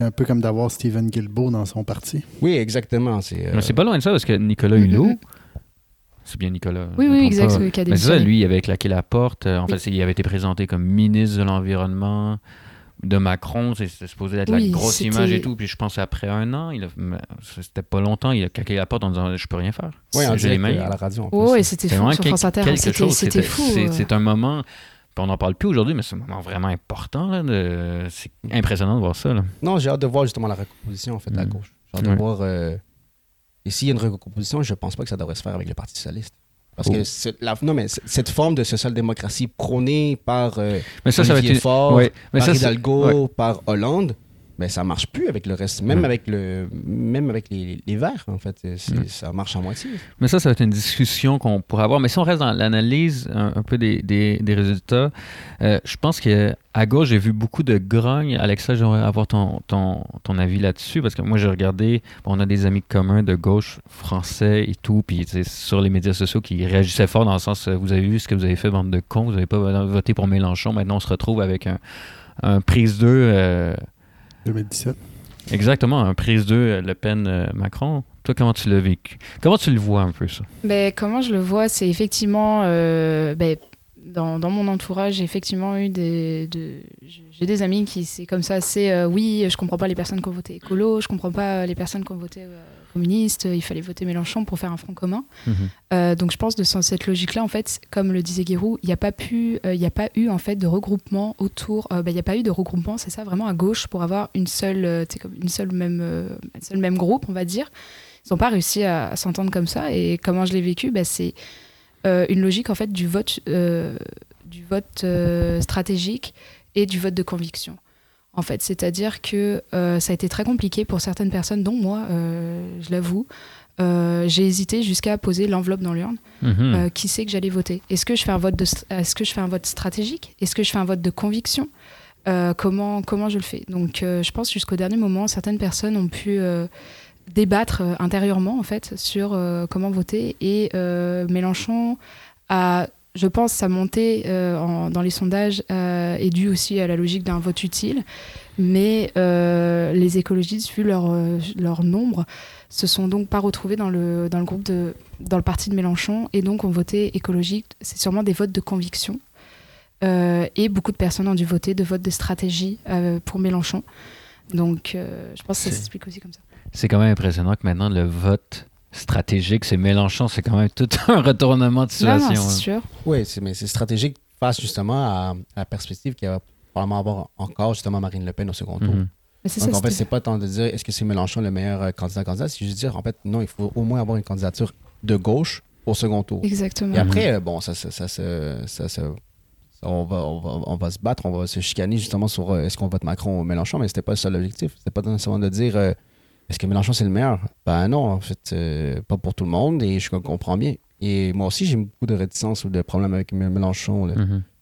Un peu comme d'avoir Stephen Guilbeault dans son parti. Oui, exactement. C'est pas loin de ça parce que Nicolas Hulot... C'est bien Nicolas. Oui, exact. Mais ça, lui, il avait claqué la porte. En fait, il avait été présenté comme ministre de l'Environnement... de Macron, c'est supposé être la grosse image et tout, puis je pense après 1 an, c'était pas longtemps, il a claqué la porte en disant « je peux rien faire ». Oui, en direct à la radio. Oui, c'était fou sur France Inter, c'était fou. C'est un moment, on n'en parle plus aujourd'hui, mais c'est un moment vraiment important, là, c'est impressionnant de voir ça. Là. Non, j'ai hâte de voir justement la recomposition en fait, à gauche. J'ai hâte de voir, et s'il y a une recomposition, je pense pas que ça devrait se faire avec le Parti Socialiste. Parce que cette forme de social-démocratie prônée par Faure, par Hidalgo, par Hollande, ben, ça ne marche plus avec le reste, même avec les Verts, en fait. Ça marche à moitié. Mais ça va être une discussion qu'on pourrait avoir. Mais si on reste dans l'analyse un peu des résultats, je pense que à gauche, j'ai vu beaucoup de grogne. Alexa, j'aimerais avoir ton avis là-dessus, parce que moi, j'ai regardé, on a des amis communs de gauche français et tout, puis sur les médias sociaux qui réagissaient fort dans le sens, vous avez vu ce que vous avez fait, bande de cons, vous n'avez pas voté pour Mélenchon, maintenant on se retrouve avec un prise 2... 2017. Exactement, un prise 2, Le Pen-Macron. Toi, comment tu l'as vécu? Comment tu le vois un peu, ça? Ben, comment je le vois, c'est effectivement... Dans mon entourage, j'ai effectivement eu j'ai des amis qui, c'est comme ça, oui, je comprends pas les personnes qui ont voté écolo, je comprends pas les personnes qui ont voté communiste, il fallait voter Mélenchon pour faire un front commun. Mm-hmm. Donc je pense que dans cette logique-là, en fait, comme le disait Guéroux, il n'y a pas eu en fait de regroupement autour, c'est ça, vraiment à gauche pour avoir une seule même groupe, on va dire. Ils n'ont pas réussi à s'entendre comme ça, et comment je l'ai vécu, c'est... une logique en fait du vote stratégique et du vote de conviction. En fait, c'est-à-dire que ça a été très compliqué pour certaines personnes, dont moi, je l'avoue. J'ai hésité jusqu'à poser l'enveloppe dans l'urne. Qui sait que j'allais voter? Est-ce que je fais un vote stratégique? Est-ce que je fais un vote de conviction? Comment je le fais? Donc, je pense jusqu'au dernier moment, certaines personnes ont pu débattre intérieurement en fait sur comment voter, et Mélenchon a, je pense, sa montée dans les sondages est due aussi à la logique d'un vote utile, mais les écologistes, vu leur nombre, se sont donc pas retrouvés dans le parti de Mélenchon, et donc ont voté écologique. C'est sûrement des votes de conviction, et beaucoup de personnes ont dû voter de votes de stratégie pour Mélenchon. Donc je pense que ça s'explique aussi comme ça. C'est quand même impressionnant que maintenant, le vote stratégique, c'est Mélenchon, c'est quand même tout un retournement de situation. Non, c'est sûr. Oui, mais c'est stratégique face justement à la perspective qu'il va probablement avoir encore justement Marine Le Pen au second tour. Mais c'est donc ça, en fait, c'est pas tant de dire est-ce que c'est Mélenchon le meilleur candidat, c'est juste dire en fait non, il faut au moins avoir une candidature de gauche au second tour. Exactement. Et après, bon, ça on va se battre, on va se chicaner justement sur est-ce qu'on vote Macron ou Mélenchon, mais c'était pas ça l'objectif. C'était pas nécessairement de dire... est-ce que Mélenchon, c'est le meilleur? Ben non, en fait, pas pour tout le monde, et je comprends bien. Et moi aussi, j'ai beaucoup de réticences ou de problèmes avec Mélenchon,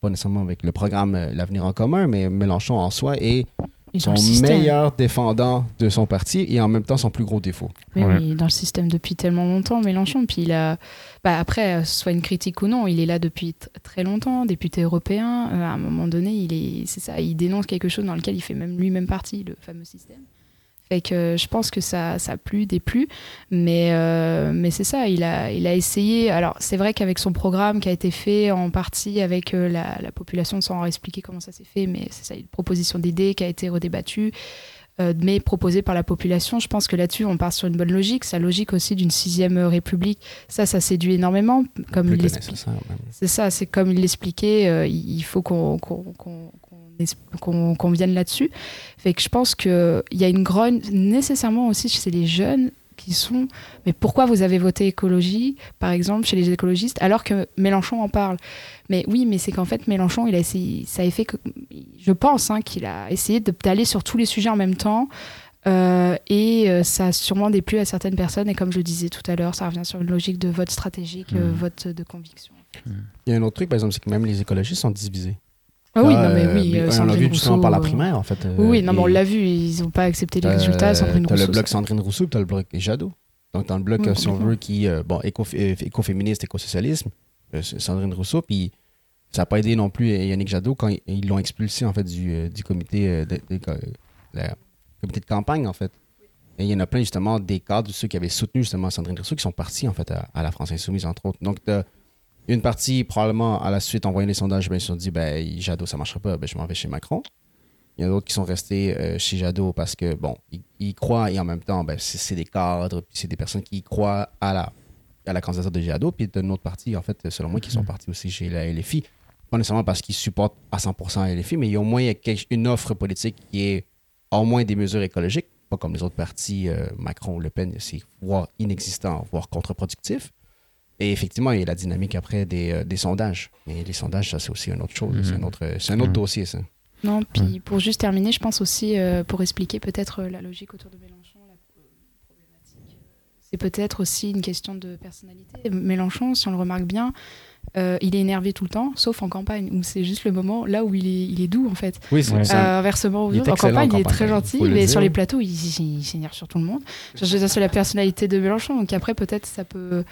pas nécessairement avec le programme L'Avenir en commun, mais Mélenchon en soi est son meilleur défendant de son parti et en même temps son plus gros défaut. Mais oui, dans le système depuis tellement longtemps, Mélenchon. Puis il a... après, soit une critique ou non, il est là depuis très longtemps, député européen. À un moment donné, il dénonce quelque chose dans lequel il fait même lui-même partie, le fameux système. Fait que je pense que ça a plu, déplu, mais c'est ça, il a essayé. Alors c'est vrai qu'avec son programme qui a été fait en partie avec la population, sans expliquer comment ça s'est fait, mais c'est ça, une proposition d'idée qui a été redébattue, mais proposée par la population. Je pense que là-dessus, on part sur une bonne logique. Sa logique aussi d'une 6e République, ça séduit énormément. Comme il l'explique. C'est ça, c'est comme il l'expliquait, il faut qu'on vienne là-dessus. Fait que je pense qu'il y a une grogne nécessairement aussi chez les jeunes qui sont « Mais pourquoi vous avez voté écologie ?» par exemple, chez les écologistes, alors que Mélenchon en parle. Mais oui, mais c'est qu'en fait, Mélenchon, il a essayé, ça a fait que, je pense qu'il a essayé d'aller sur tous les sujets en même temps, et ça a sûrement déplu à certaines personnes. Et comme je le disais tout à l'heure, ça revient sur une logique de vote stratégique, vote de conviction. Il y a un autre truc, par exemple, c'est que même les écologistes sont divisés. Ah oui, non, mais oui. On l'a vu justement par la primaire, en fait. Oui, non, mais on l'a vu, ils n'ont pas accepté les résultats. Sandrine Rousseau. T'as le bloc Sandrine Rousseau, t'as le bloc Jadot. Donc, dans le bloc, si on veut, qui écoféministe, écosocialisme, Sandrine Rousseau, puis ça n'a pas aidé non plus Yannick Jadot quand ils l'ont expulsé, en fait, du comité de campagne, en fait. Et il y en a plein, justement, des cadres, ceux qui avaient soutenu, justement, Sandrine Rousseau, qui sont partis, en fait, à la France insoumise, entre autres. Donc, une partie, probablement, à la suite, en voyant les sondages, ils se sont dit, Jadot, ça ne marchera pas, je m'en vais chez Macron. Il y en a d'autres qui sont restés chez Jadot parce que, bon, ils croient, et en même temps, c'est des cadres, puis c'est des personnes qui croient à la candidature de Jadot, puis d'une autre partie, en fait, selon moi, qui sont partis aussi chez la LFI. Pas nécessairement parce qu'ils supportent à 100% la LFI, mais il y a au moins une offre politique qui est au moins des mesures écologiques, pas comme les autres partis, Macron ou Le Pen, c'est voire inexistant, voire contre-productif. Et effectivement, il y a la dynamique après des sondages. Mais les sondages, ça, c'est aussi une autre chose. Mmh. C'est un autre dossier, ça. Non, puis pour juste terminer, je pense aussi, pour expliquer peut-être la logique autour de Mélenchon, la problématique, c'est peut-être aussi une question de personnalité. Mélenchon, si on le remarque bien, il est énervé tout le temps, sauf en campagne, où c'est juste le moment là où il est doux, en fait. Oui, c'est ça. Inversement, en campagne, il est très gentil, mais sur les plateaux, il s'énerve sur tout le monde. C'est la personnalité de Mélenchon. Donc après, peut-être, ça peut...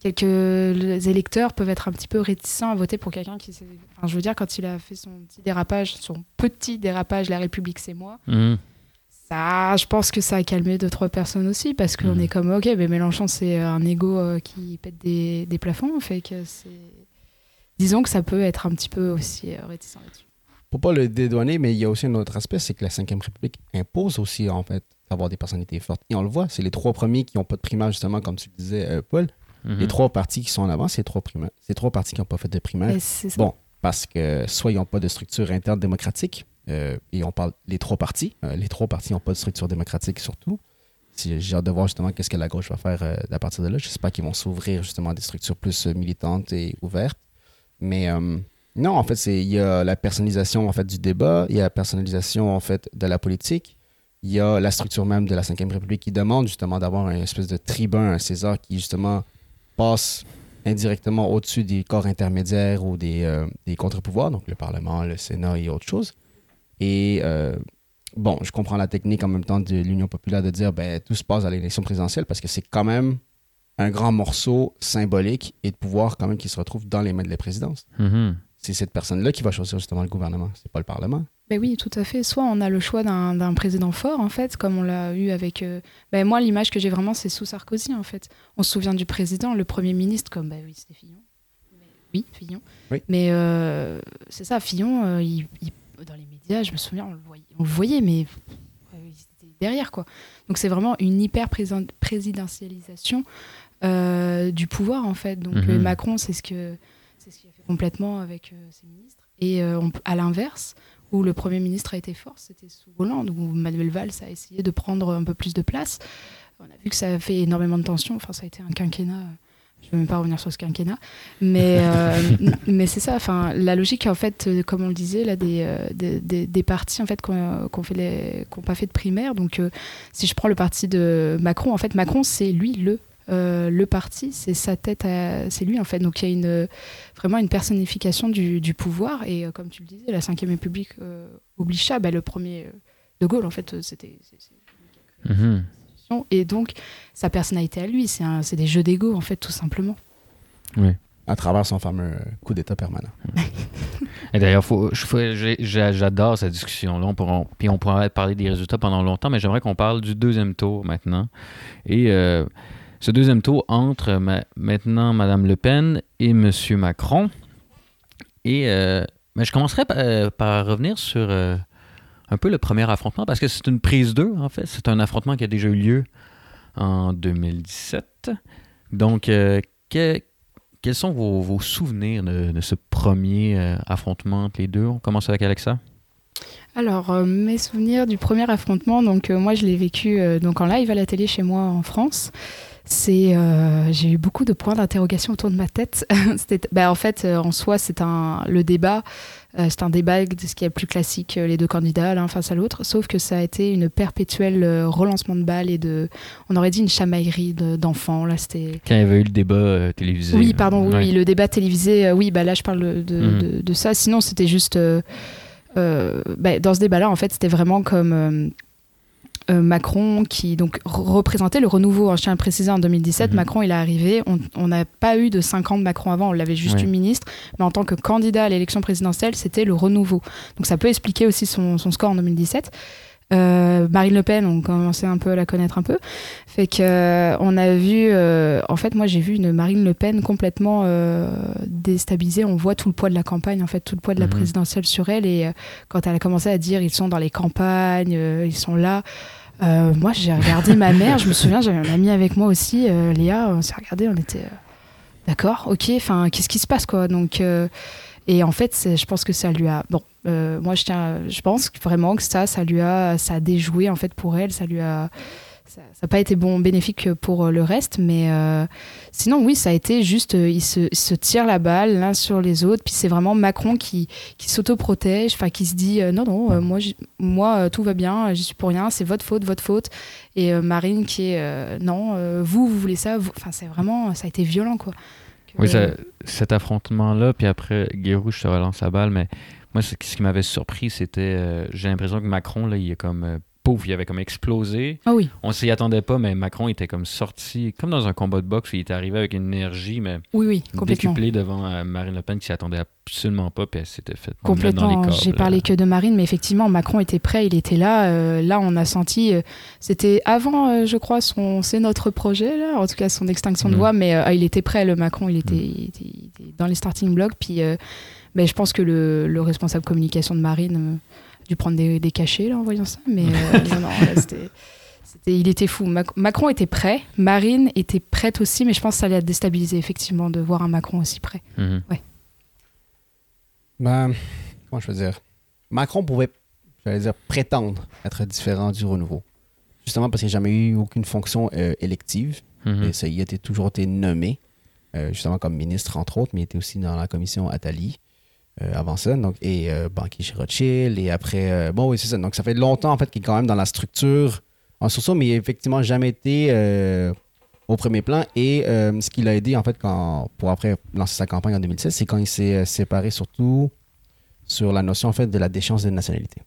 Quelques électeurs peuvent être un petit peu réticents à voter pour quelqu'un qui... Enfin, je veux dire, quand il a fait son petit dérapage, La République, c'est moi, ça, je pense que ça a calmé 2-3 personnes aussi, parce qu'on est comme, ok, mais Mélenchon, c'est un égo qui pète des plafonds, fait que c'est... Disons que ça peut être un petit peu aussi réticent là-dessus. Pour pas le dédouaner, mais il y a aussi un autre aspect, c'est que la 5e République impose aussi, en fait, d'avoir des personnalités fortes. Et on le voit, c'est les 3 premiers qui n'ont pas de primaire, justement, comme tu disais, Paul. Les 3 partis qui sont en avant, c'est 3 primaires. C'est 3 partis qui n'ont pas fait de primaires. Bon, parce que soit ils n'ont pas de structure interne démocratique, et on parle les 3 partis. Les 3 partis n'ont pas de structure démocratique surtout. J'ai hâte de voir justement qu'est-ce que la gauche va faire à partir de là. J'espère qu'ils vont s'ouvrir justement à des structures plus militantes et ouvertes. Mais non, en fait, il y a la personnalisation en fait, du débat, il y a la personnalisation en fait, de la politique. Il y a la structure même de la 5e République qui demande justement d'avoir une espèce de tribun, un César qui justement... passe indirectement au-dessus des corps intermédiaires ou des contre-pouvoirs, donc le Parlement, le Sénat et autre chose. Et bon, je comprends la technique en même temps de l'Union populaire de dire ben tout se passe à l'élection présidentielle parce que c'est quand même un grand morceau symbolique et de pouvoir quand même qui se retrouve dans les mains de la présidence. Mm-hmm. C'est cette personne-là qui va choisir justement le gouvernement, c'est pas le Parlement. Ben oui, tout à fait. Soit on a le choix d'un président fort, en fait, comme on l'a eu avec... Ben moi, l'image que j'ai vraiment, c'est sous Sarkozy, en fait. On se souvient du président, le premier ministre, comme... Ben oui, c'était Fillon. Oui, Fillon. Oui. Mais c'est ça, Fillon, il, dans les médias, je me souviens, on le voyait mais c'était derrière, quoi. Donc c'est vraiment une hyper-présidentialisation du pouvoir, en fait. Donc Macron, c'est ce qu'il a fait complètement avec ses ministres. Et à l'inverse... où le Premier ministre a été fort, c'était sous Hollande, où Manuel Valls a essayé de prendre un peu plus de place. On a vu que ça a fait énormément de tensions. Enfin, ça a été un quinquennat. Je ne vais même pas revenir sur ce quinquennat. Mais, mais c'est ça. Enfin, la logique, en fait, comme on le disait, là, des partis en fait, qui n'ont pas fait de primaire. Donc, si je prends le parti de Macron, en fait, Macron, c'est lui le parti, c'est sa tête, c'est lui en fait. Donc il y a vraiment une personnification du pouvoir et comme tu le disais, la 5e République obligea, le premier de Gaulle en fait, c'était... Et donc sa personnalité à lui, c'est des jeux d'égo en fait tout simplement. Oui. À travers son fameux coup d'État permanent. Et d'ailleurs, j'adore cette discussion-là. Puis on pourrait parler des résultats pendant longtemps, mais j'aimerais qu'on parle du deuxième tour maintenant. Et... ce deuxième tour entre maintenant Mme Le Pen et M. Macron. Et je commencerai par revenir sur un peu le premier affrontement, parce que c'est une prise 2, en fait. C'est un affrontement qui a déjà eu lieu en 2017. Donc, quels sont vos souvenirs de ce premier affrontement entre les deux? On commence avec Alexa. Alors, mes souvenirs du premier affrontement, donc moi, je l'ai vécu donc en live à la télé chez moi en France. J'ai eu beaucoup de points d'interrogation autour de ma tête. En fait, en soi, c'est un débat de ce qui est plus classique, les deux candidats l'un face à l'autre, sauf que ça a été une perpétuelle relancement de balles et on aurait dit une chamaillerie d'enfants. Là, c'était... Quand il y avait eu le débat télévisé. Oui, pardon, ouais. Oui, le débat télévisé, là, je parle de ça. Sinon, c'était juste... dans ce débat-là, en fait, c'était vraiment comme... Macron qui donc représentait le renouveau. Je tiens à le préciser, en 2017, Macron il est arrivé, on n'a pas eu de 5 ans de Macron avant, on l'avait juste eu ministre, mais en tant que candidat à l'élection présidentielle, c'était le renouveau. Donc ça peut expliquer aussi son score en 2017. Marine Le Pen, on commençait un peu à la connaître un peu, fait que on a vu, en fait moi j'ai vu une Marine Le Pen complètement déstabilisée. On voit tout le poids de la campagne, en fait tout le poids de la présidentielle sur elle, et quand elle a commencé à dire ils sont dans les campagnes, ils sont là, moi j'ai regardé ma mère, je me souviens j'avais un ami avec moi aussi, Léa, on s'est regardé, on était d'accord, ok, enfin qu'est-ce qui se passe quoi, donc et en fait, je pense que ça lui a... Bon, moi, je pense vraiment que ça a déjoué, en fait, pour elle. Ça n'a pas été bénéfique pour le reste, mais sinon, oui, ça a été juste, ils se tirent la balle l'un sur les autres, puis c'est vraiment Macron qui s'auto-protège, qui se dit non, moi, tout va bien, j'y suis pour rien, c'est votre faute, et Marine qui est non, vous voulez ça, enfin c'est vraiment, ça a été violent, quoi. Oui, cet affrontement-là, puis après, Guéroux, je te relance la balle, mais moi, ce qui m'avait surpris, c'était, j'ai l'impression que Macron, là, il est comme... il avait comme explosé. Ah oui. On s'y attendait pas, mais Macron était comme sorti, comme dans un combat de boxe, où il était arrivé avec une énergie, mais oui, décuplée devant Marine Le Pen qui s'y attendait absolument pas, puis elle s'était faite complètement dans les cordes. J'ai parlé que de Marine, mais effectivement, Macron était prêt, il était là. Là, on a senti, c'était avant, je crois, c'est notre projet, là, en tout cas son extinction de voix, mais il était prêt, le Macron, il était dans les starting blocks, puis je pense que le responsable communication de Marine... dû prendre des cachets là, en voyant ça, mais non, là, il était fou. Macron était prêt, Marine était prête aussi, mais je pense que ça l'a déstabilisé, effectivement, de voir un Macron aussi prêt. Mm-hmm. Ouais. Comment je veux dire? Macron pouvait, prétendre être différent du renouveau, justement parce qu'il n'a jamais eu aucune fonction élective. Mm-hmm. Et ça, il a toujours été nommé, justement comme ministre, entre autres, mais il était aussi dans la commission Attali. Avant ça, donc, et banquier chez Rothschild, et après, c'est ça. Donc, ça fait longtemps, en fait, qu'il est quand même dans la structure en sursaut, mais il n'a effectivement jamais été au premier plan. Et ce qui l'a aidé, en fait, pour après lancer sa campagne en 2016, c'est quand il s'est séparé surtout sur la notion, en fait, de la déchéance des nationalités.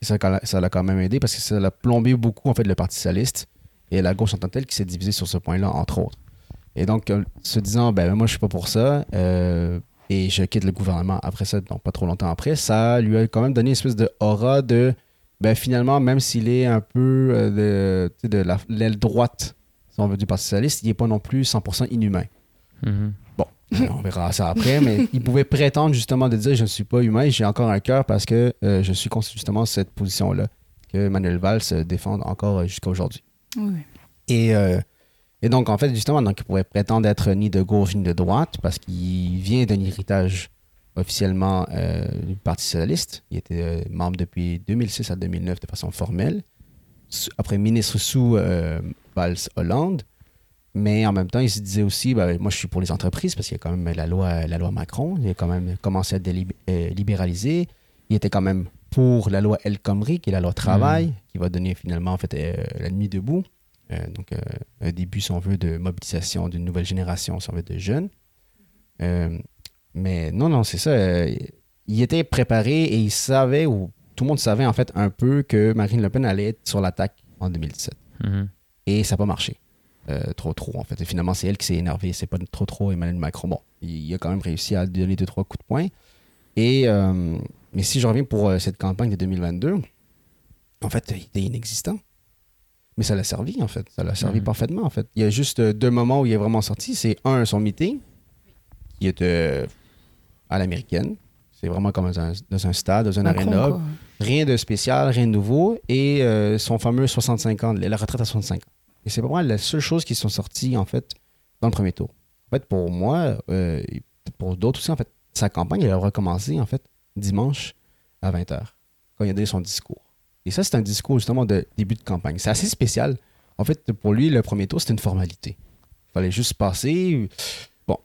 Et ça l'a quand même aidé parce que ça l'a plombé beaucoup, en fait, le Parti Socialiste et la gauche en tant que telle qui s'est divisée sur ce point-là, entre autres. Et donc, se disant, moi, je ne suis pas pour ça. Et je quitte le gouvernement après ça, donc pas trop longtemps après, ça lui a quand même donné une espèce de aura de, finalement, même s'il est un peu de l'aile droite, si on veut, du Parti Socialiste, il n'est pas non plus 100% inhumain. Mm-hmm. Bon, on verra ça après, mais il pouvait prétendre justement de dire « je ne suis pas humain, j'ai encore un cœur parce que je suis contre justement cette position-là » que Manuel Valls défend encore jusqu'à aujourd'hui. Oui. Et donc, en fait, justement, il pourrait prétendre être ni de gauche ni de droite parce qu'il vient d'un héritage officiellement du Parti Socialiste. Il était membre depuis 2006 à 2009 de façon formelle, après ministre sous Valls Hollande. Mais en même temps, il se disait aussi, moi, je suis pour les entreprises parce qu'il y a quand même la loi Macron. Il a quand même commencé à libéraliser. Il était quand même pour la loi El Khomri, qui est la loi travail, qui va donner finalement, en fait, la nuit debout. Donc, un début, si on veut, de mobilisation d'une nouvelle génération, si on veut, de jeunes. Mais non, c'est ça. Il était préparé et il savait, ou tout le monde savait, en fait, un peu que Marine Le Pen allait être sur l'attaque en 2017. Mm-hmm. Et ça n'a pas marché. Trop, en fait. Et finalement, c'est elle qui s'est énervée. C'est pas trop Emmanuel Macron. Bon, il a quand même réussi à donner 2-3 coups de poing. Mais si je reviens pour cette campagne de 2022, en fait, il était inexistant. Mais ça l'a servi, en fait. Ça l'a servi parfaitement, en fait. Il y a juste deux moments où il est vraiment sorti. C'est un, son meeting, qui est à l'américaine. C'est vraiment comme dans un stade, dans un aréna. Quoi. Rien de spécial, rien de nouveau. Et son fameux 65 ans, la retraite à 65 ans. Et c'est vraiment la seule chose qui sont sorties, en fait, dans le premier tour. En fait, pour moi, et pour d'autres aussi, en fait, sa campagne, elle a recommencé, en fait, dimanche à 20h, quand il a donné son discours. Et ça, c'est un discours justement de début de campagne. C'est assez spécial. En fait, pour lui, le premier tour, c'était une formalité. Il fallait juste passer. Bon,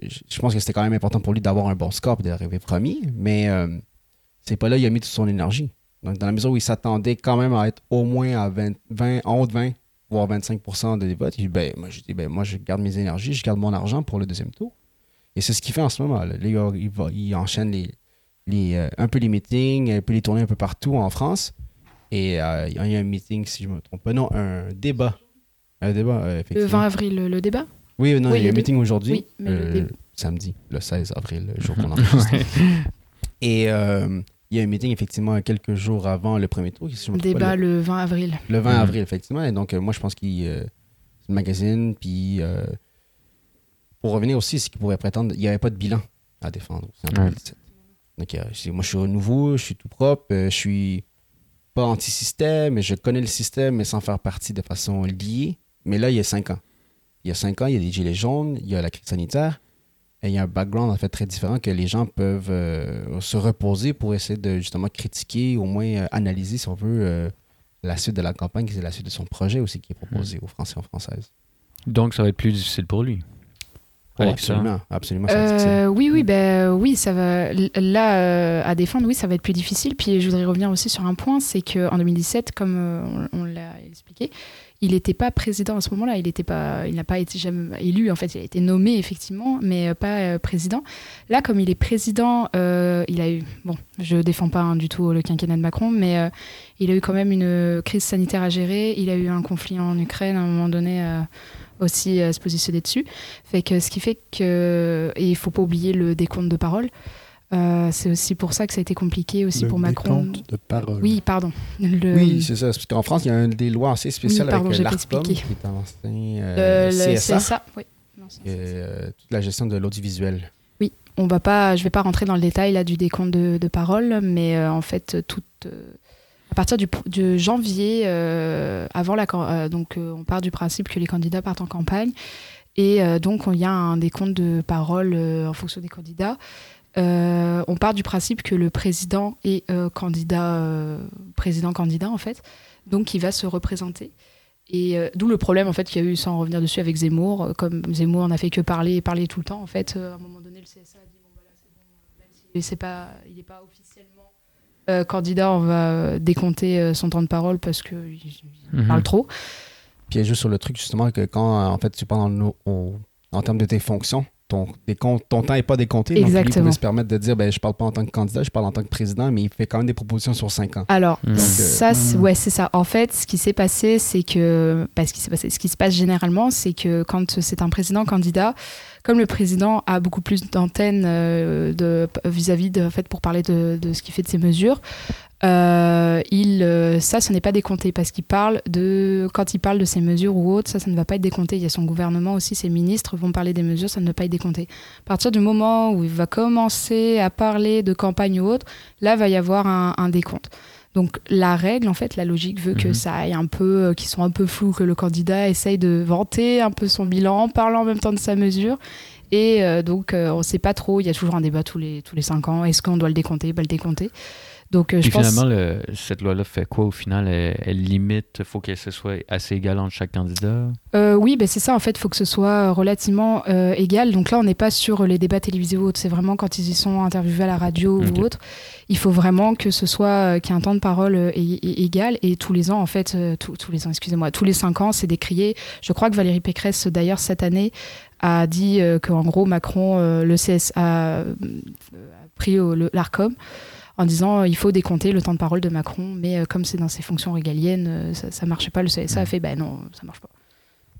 je pense que c'était quand même important pour lui d'avoir un bon score et d'arriver premier, mais c'est pas là qu'il a mis toute son énergie. Donc, dans la mesure où il s'attendait quand même à être au moins à 20, voire 25% des votes, il dit, moi, je garde mes énergies, je garde mon argent pour le deuxième tour. Et c'est ce qu'il fait en ce moment. Là, il enchaîne un peu les meetings, un peu les tournées un peu partout en France. Et il y a eu un meeting, si je ne me trompe pas, non, un débat. Un débat, effectivement. Le 20 avril, le débat? Oui, non, oui, il y a eu un meeting aujourd'hui, oui, samedi, le 16 avril, le jour qu'on enregistre. Et il y a eu un meeting, effectivement, quelques jours avant le premier tour. Si je me trompe débat pas, le 20 avril. Le 20 avril, effectivement. Et donc, moi, je pense qu'il c'est le magazine. Puis, pour revenir aussi, ce qu'il pourrait prétendre, il n'y avait pas de bilan à défendre. C'est en 2017. Donc, moi, je suis nouveau, je suis tout propre, je suis... pas anti-système, je connais le système, mais sans faire partie de façon liée. Mais là, il y a 5 ans. Il y a 5 ans, il y a des gilets jaunes, il y a la crise sanitaire, et il y a un background, en fait, très différent que les gens peuvent se reposer pour essayer de, justement, critiquer, au moins analyser, si on veut, la suite de la campagne, c'est la suite de son projet aussi qui est proposé aux Français et aux Françaises. Donc, ça va être plus difficile pour lui. Oh, absolument, absolument. Oui, ça va. Là, à défendre, oui, ça va être plus difficile. Puis, je voudrais revenir aussi sur un point, c'est qu'en 2017, comme on l'a expliqué, il n'était pas président à ce moment-là. Il n'a pas été jamais élu. En fait, il a été nommé effectivement, mais pas président. Là, comme il est président, il a eu. Bon, je défends pas du tout le quinquennat de Macron, mais il a eu quand même une crise sanitaire à gérer. Il a eu un conflit en Ukraine à un moment donné. Aussi se positionner dessus. Fait que, ce qui fait que... Et il ne faut pas oublier le décompte de parole. C'est aussi pour ça que ça a été compliqué aussi pour Macron. Le décompte de parole. Oui, pardon. Oui, c'est ça. Parce qu'en France, il y a des lois assez spéciales avec l'ARCOM, qui est ancien CSA. CSA, oui. Non, c'est et toute la gestion de l'audiovisuel. Oui, je ne vais pas rentrer dans le détail là, du décompte de parole, mais en fait, à partir de janvier, avant on part du principe que les candidats partent en campagne et donc il y a un décompte de parole en fonction des candidats. On part du principe que le président est président-candidat en fait, donc il va se représenter. Et d'où le problème en fait qu'il y a eu, sans revenir dessus, avec Zemmour. Comme Zemmour n'a fait que parler tout le temps en fait, à un moment donné le CSA a dit bon bah là c'est bon, même s'il n'est pas officiellement candidat, on va décompter son temps de parole parce qu'il parle trop. Puis juste sur le truc, justement, que quand en fait, tu parles en termes de tes fonctions, ton temps n'est pas décompté. Exactement. Donc, lui, il pouvait se permettre de dire je ne parle pas en tant que candidat, je parle en tant que président, mais il fait quand même des propositions sur 5 ans. Alors, c'est ça. En fait, ce qui s'est passé, ce qui se passe généralement, c'est que quand c'est un président candidat, comme le président a beaucoup plus d'antennes vis-à-vis de, en fait, pour parler de ce qu'il fait de ses mesures, ce n'est pas décompté parce qu'il parle quand il parle de ses mesures ou autres, ça ne va pas être décompté. Il y a son gouvernement aussi, ses ministres vont parler des mesures, ça ne va pas être décompté. À partir du moment où il va commencer à parler de campagne ou autre, là, va y avoir un décompte. Donc la règle, en fait, la logique veut que ça aille un peu, qu'ils sont un peu flous, que le candidat essaye de vanter un peu son bilan, parlant en même temps de sa mesure. Et on ne sait pas trop, il y a toujours un débat tous les 5 ans, est-ce qu'on doit le décompter, pas le décompter. Donc, finalement, cette loi-là fait quoi au final? Elle limite, il faut que ce soit assez égal entre chaque candidat? Oui, c'est ça. En fait, il faut que ce soit relativement égal. Donc là, on n'est pas sur les débats télévisés ou autres. C'est vraiment quand ils y sont interviewés à la radio ou autre. Il faut vraiment que ce soit qu'il y ait un temps de parole égal. Et tous les ans, en fait, tous les 5 ans, c'est décrié. Je crois que Valérie Pécresse, d'ailleurs, cette année, a dit qu'en gros, Macron, le CSA, a pris l'ARCOM, en disant il faut décompter le temps de parole de Macron, mais comme c'est dans ses fonctions régaliennes, ça ne marchait pas. Le CSA a fait non, ça ne marche pas.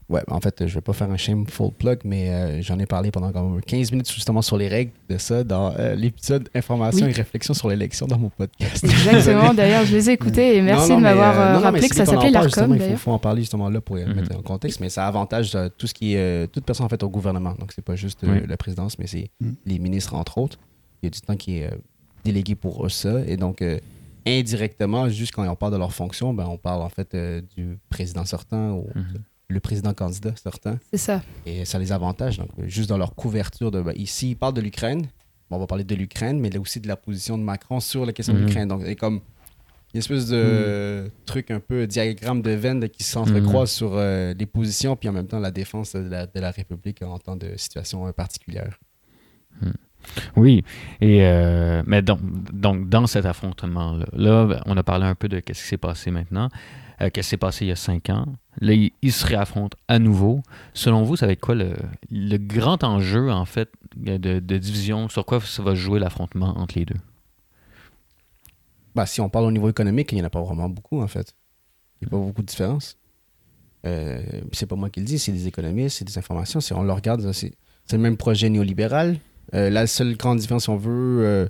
Ouais, en fait, je ne vais pas faire un shameful plug, mais j'en ai parlé pendant quand même 15 minutes justement sur les règles de ça dans l'épisode Information et réflexion sur l'élection dans mon podcast. Exactement, d'ailleurs, je les ai écoutés et merci de m'avoir rappelé que ça s'appelait l'ARCOM. Il faut en parler justement là pour mettre en contexte, mais ça avantage tout ce qui est toute personne en fait au gouvernement. Donc, ce n'est pas juste la présidence, mais c'est les ministres, entre autres. Il y a du temps qui est délégués pour ça. Et donc, indirectement, juste quand on parle de leur fonction, on parle en fait du président sortant ou le président candidat sortant. C'est ça. Et ça les avantage. Donc, juste dans leur couverture de... ici, ils parlent de l'Ukraine. On va parler de l'Ukraine, mais là aussi de la position de Macron sur la question de l'Ukraine. Donc, c'est comme une espèce de truc un peu diagramme de Venn qui s'entrecroise sur les positions, puis en même temps la défense de la République en temps de situation particulière. Oui, et mais donc dans cet affrontement-là, là, on a parlé un peu de qu'est-ce qui s'est passé maintenant, qu'est-ce qui s'est passé il y a 5 ans. Là, ils se réaffrontent à nouveau. Selon vous, ça va être quoi le grand enjeu, en fait, de division? Sur quoi ça va jouer l'affrontement entre les deux? Si on parle au niveau économique, il n'y en a pas vraiment beaucoup, en fait. Il n'y a pas beaucoup de différence. C'est pas moi qui le dis, c'est des économistes, c'est des informations. Si on le regarde, c'est le même projet néolibéral. La seule grande différence, si on veut,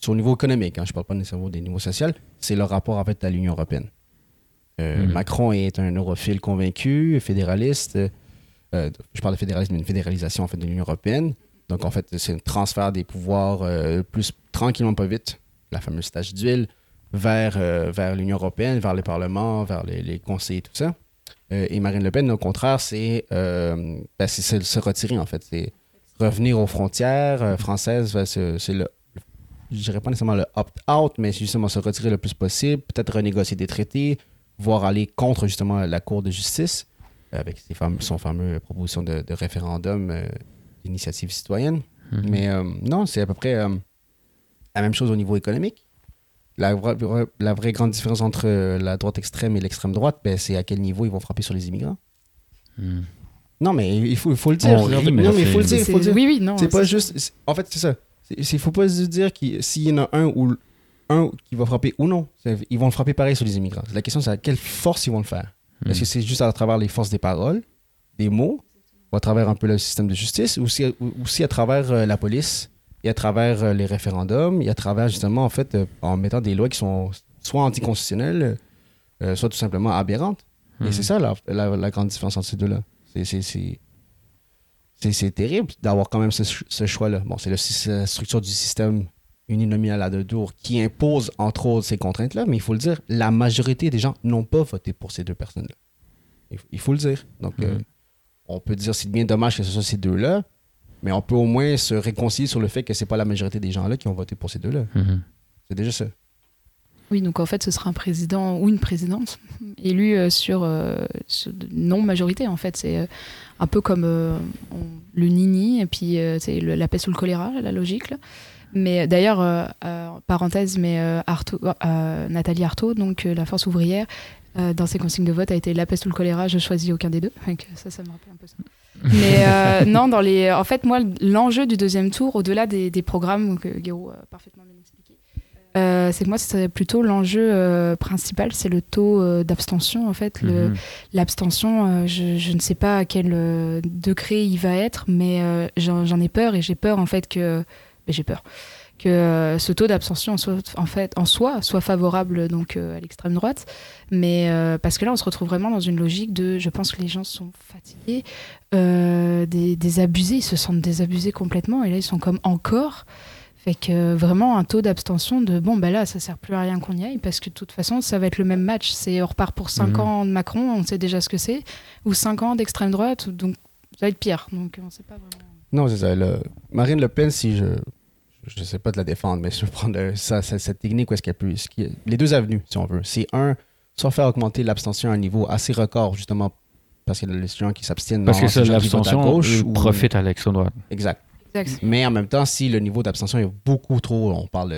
sur le niveau économique, je ne parle pas nécessairement des niveaux sociaux, c'est leur rapport en fait, à l'Union européenne. Macron est un europhile convaincu, fédéraliste. Je parle de fédéralisme, mais une fédéralisation en fait, de l'Union européenne. Donc, en fait, c'est un transfert des pouvoirs plus tranquillement, pas vite, la fameuse tâche d'huile, vers l'Union européenne, vers le Parlement, vers les conseils, tout ça. Et Marine Le Pen, au contraire, c'est se retirer, en fait. C'est revenir aux frontières françaises, c'est le, je dirais pas nécessairement le opt-out, mais c'est justement se retirer le plus possible, peut-être renégocier des traités, voire aller contre justement la Cour de justice avec son fameux proposition de référendum d'initiative citoyenne. Mm-hmm. Mais non, c'est à peu près la même chose au niveau économique. La vraie grande différence entre la droite extrême et l'extrême droite, ben, c'est à quel niveau ils vont frapper sur les immigrants. Mm. Non, mais il faut le dire. Il faut le dire. Oui, non. C'est pas juste... En fait, c'est ça. Il faut pas se dire s'il y en a un qui va frapper ou non. Ils vont le frapper pareil sur les immigrants. La question, c'est à quelle force ils vont le faire. Mm. Est-ce que c'est juste à travers les forces des paroles, des mots, ou à travers un peu le système de justice, ou si à travers la police, et à travers les référendums, et à travers justement, en fait, en mettant des lois qui sont soit anticonstitutionnelles, soit tout simplement aberrantes. Mm. Et c'est ça la grande différence entre ces deux-là. C'est terrible d'avoir quand même ce choix-là. Bon, c'est la structure du système uninominal à deux tours qui impose, entre autres, ces contraintes-là, mais il faut le dire, la majorité des gens n'ont pas voté pour ces deux personnes-là. Il faut le dire. Donc, on peut dire c'est bien dommage que ce soit ces deux-là, mais on peut au moins se réconcilier sur le fait que c'est pas la majorité des gens-là qui ont voté pour ces deux-là. Mm-hmm. C'est déjà ça. Oui, donc en fait, ce sera un président ou une présidente élue sur non-majorité, en fait. C'est un peu comme le nini, et puis c'est la peste ou le choléra, la logique, là. Mais d'ailleurs, parenthèse, mais Nathalie Arthaud, donc la Force ouvrière, dans ses consignes de vote, a été la peste ou le choléra, je choisis aucun des deux. Donc, ça me rappelle un peu ça. Mais non, en fait, moi, l'enjeu du deuxième tour, au-delà des programmes que Guéroux a parfaitement bien expliqué, c'est que moi, c'est plutôt l'enjeu principal, c'est le taux d'abstention, en fait. L'abstention, je ne sais pas à quel degré il va être, mais j'en ai peur, et j'ai peur, en fait, que ce taux d'abstention soit favorable donc à l'extrême droite, mais parce que là on se retrouve vraiment dans une logique de, je pense que les gens sont fatigués, désabusés, ils se sentent désabusés complètement, et là ils sont comme encore, fait que vraiment un taux d'abstention de là ça sert plus à rien qu'on y aille, parce que de toute façon ça va être le même match, on repart pour 5 ans de Macron, on sait déjà ce que c'est, ou 5 ans d'extrême droite, donc ça va être pire, donc on sait pas vraiment. Non, c'est ça, Marine Le Pen, si je ne sais pas de la défendre, mais je vais prendre cette technique où est-ce qu'elle peut... Les deux avenues, si on veut. C'est soit faire augmenter l'abstention à un niveau assez record, justement, parce que les gens qui s'abstiennent... Parce que l'abstention profite à l'extrême droite. Exact. Mais en même temps, si le niveau d'abstention est beaucoup trop... On parle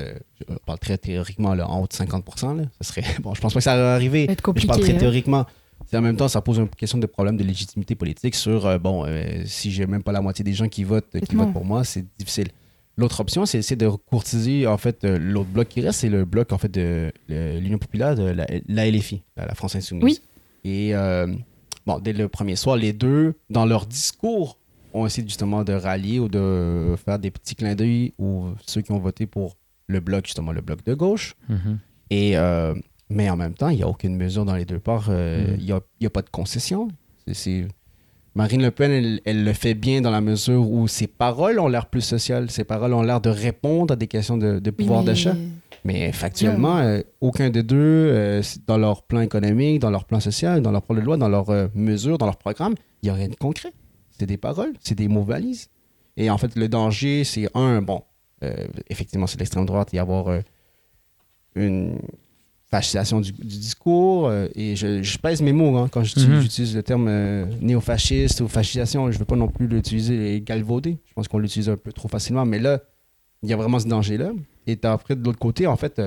très théoriquement là, en haut de 50%. Là, ça serait... Bon, je ne pense pas que ça va arriver. Ça va être compliqué, mais je parle très théoriquement. Et en même temps, ça pose une question de problème de légitimité politique sur... si je n'ai même pas la moitié des gens qui votent pour moi, c'est difficile. L'autre option, c'est essayer de courtiser en fait l'autre bloc qui reste, c'est le bloc en fait de l'Union populaire, de la LFI, la France insoumise. Oui. Et dès le premier soir, les deux, dans leur discours, ont essayé justement de rallier ou de faire des petits clins d'œil ou ceux qui ont voté pour le bloc de gauche. Mm-hmm. Et mais en même temps, il n'y a aucune mesure dans les deux parts. Il n'y a pas de concession. Marine Le Pen, elle le fait bien dans la mesure où ses paroles ont l'air plus sociales, ses paroles ont l'air de répondre à des questions de pouvoir d'achat. Mais factuellement, aucun des deux, dans leur plan économique, dans leur plan social, dans leur projet de loi, dans leurs mesures, dans leur programme, il n'y a rien de concret. C'est des paroles, c'est des mots valises. Et en fait, le danger, c'est effectivement, c'est l'extrême droite, y avoir une fascisation du discours, et je pèse mes mots quand j'utilise le terme néofasciste ou fascisation. Je ne veux pas non plus l'utiliser et galvauder. Je pense qu'on l'utilise un peu trop facilement, mais là, il y a vraiment ce danger-là. Et après, de l'autre côté, en fait,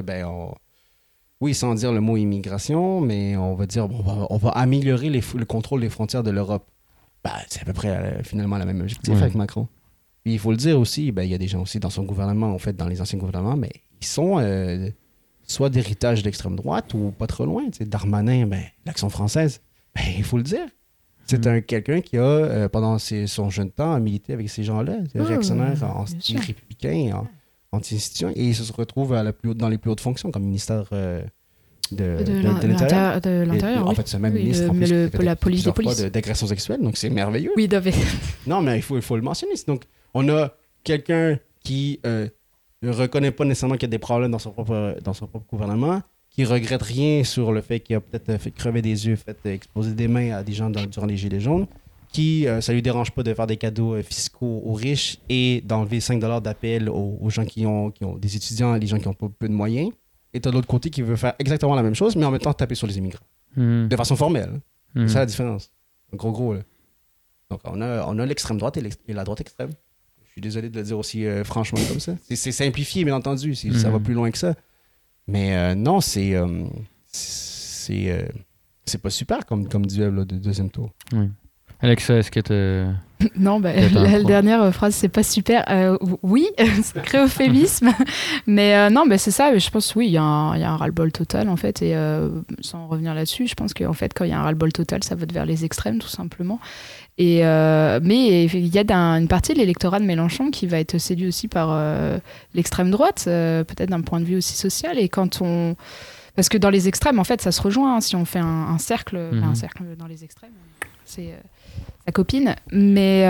oui, sans dire le mot immigration, mais on va dire on va améliorer le contrôle des frontières de l'Europe. C'est à peu près finalement la même objectif avec Macron. Puis il faut le dire aussi, il y a des gens aussi dans son gouvernement, en fait, dans les anciens gouvernements, mais ils sont... soit d'héritage d'extrême droite ou pas trop loin. Darmanin, l'action française, il faut le dire. C'est quelqu'un qui a, pendant son jeune temps, milité avec ces gens-là, réactionnaires, anti-républicains, anti-institutions, et il se retrouve dans les plus hautes fonctions, comme ministère de l'Intérieur. De l'Intérieur, en fait, ce même ministre, en plus, la police des polices. D'agression sexuelle, donc c'est merveilleux. Oui, non, mais il faut le mentionner. Donc, on a quelqu'un qui... ne reconnaît pas nécessairement qu'il y a des problèmes dans son propre gouvernement, qui regrette rien sur le fait qu'il a peut-être fait crever des yeux, fait exposer des mains à des gens durant les Gilets jaunes, qui, ça lui dérange pas de faire des cadeaux fiscaux aux riches et d'enlever 5$ d'appel aux gens qui ont des étudiants, les gens qui ont pas peu de moyens. Et t'as de l'autre côté qui veut faire exactement la même chose, mais en même temps taper sur les immigrants. de façon formelle. C'est ça la différence. Gros. Là. Donc, on a l'extrême droite et la droite extrême. Je suis désolé de le dire aussi franchement comme ça. C'est simplifié, bien entendu. Ça va plus loin que ça. Mais non, c'est pas super comme duel là, de deuxième tour. Oui. Alexa, est-ce que non, la dernière phrase, c'est pas super. Oui, c'est créophémisme. Mais non, c'est ça. Je pense, oui, il y a un ras-le-bol total, en fait. Et sans revenir là-dessus, je pense qu'en fait, quand il y a un ras-le-bol total, ça vote vers les extrêmes, tout simplement. Et, mais il y a une partie de l'électorat de Mélenchon qui va être séduit aussi par l'extrême droite, peut-être d'un point de vue aussi social. Et parce que dans les extrêmes, en fait, ça se rejoint. Hein, si on fait un cercle, un cercle dans les extrêmes, c'est... sa copine, mais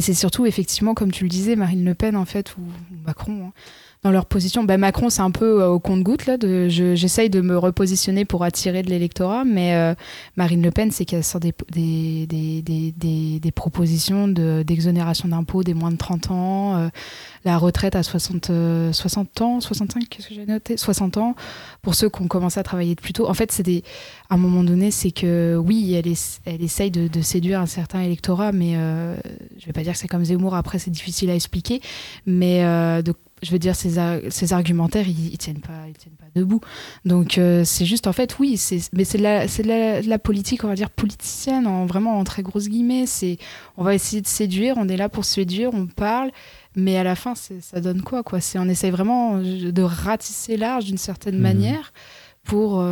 c'est surtout effectivement, comme tu le disais, Marine Le Pen en fait, ou Macron, hein, dans leur position. Macron, c'est un peu au compte-gouttes, là, j'essaye de me repositionner pour attirer de l'électorat, mais Marine Le Pen, c'est qu'elle sort des propositions d'exonération d'impôts des moins de 30 ans, la retraite à 60 ans, pour ceux qui ont commencé à travailler plus tôt. En fait, à un moment donné, c'est que, oui, elle essaye de séduire un certain électorat, mais je ne vais pas dire que c'est comme Zemmour, après c'est difficile à expliquer, mais je veux dire, ces argumentaires, ils tiennent pas debout. Donc, c'est juste, en fait, oui, c'est de la politique, on va dire, politicienne, vraiment en très grosses guillemets. On va essayer de séduire, on est là pour séduire, on parle, mais à la fin, ça donne quoi. On essaye vraiment de ratisser large d'une certaine manière pour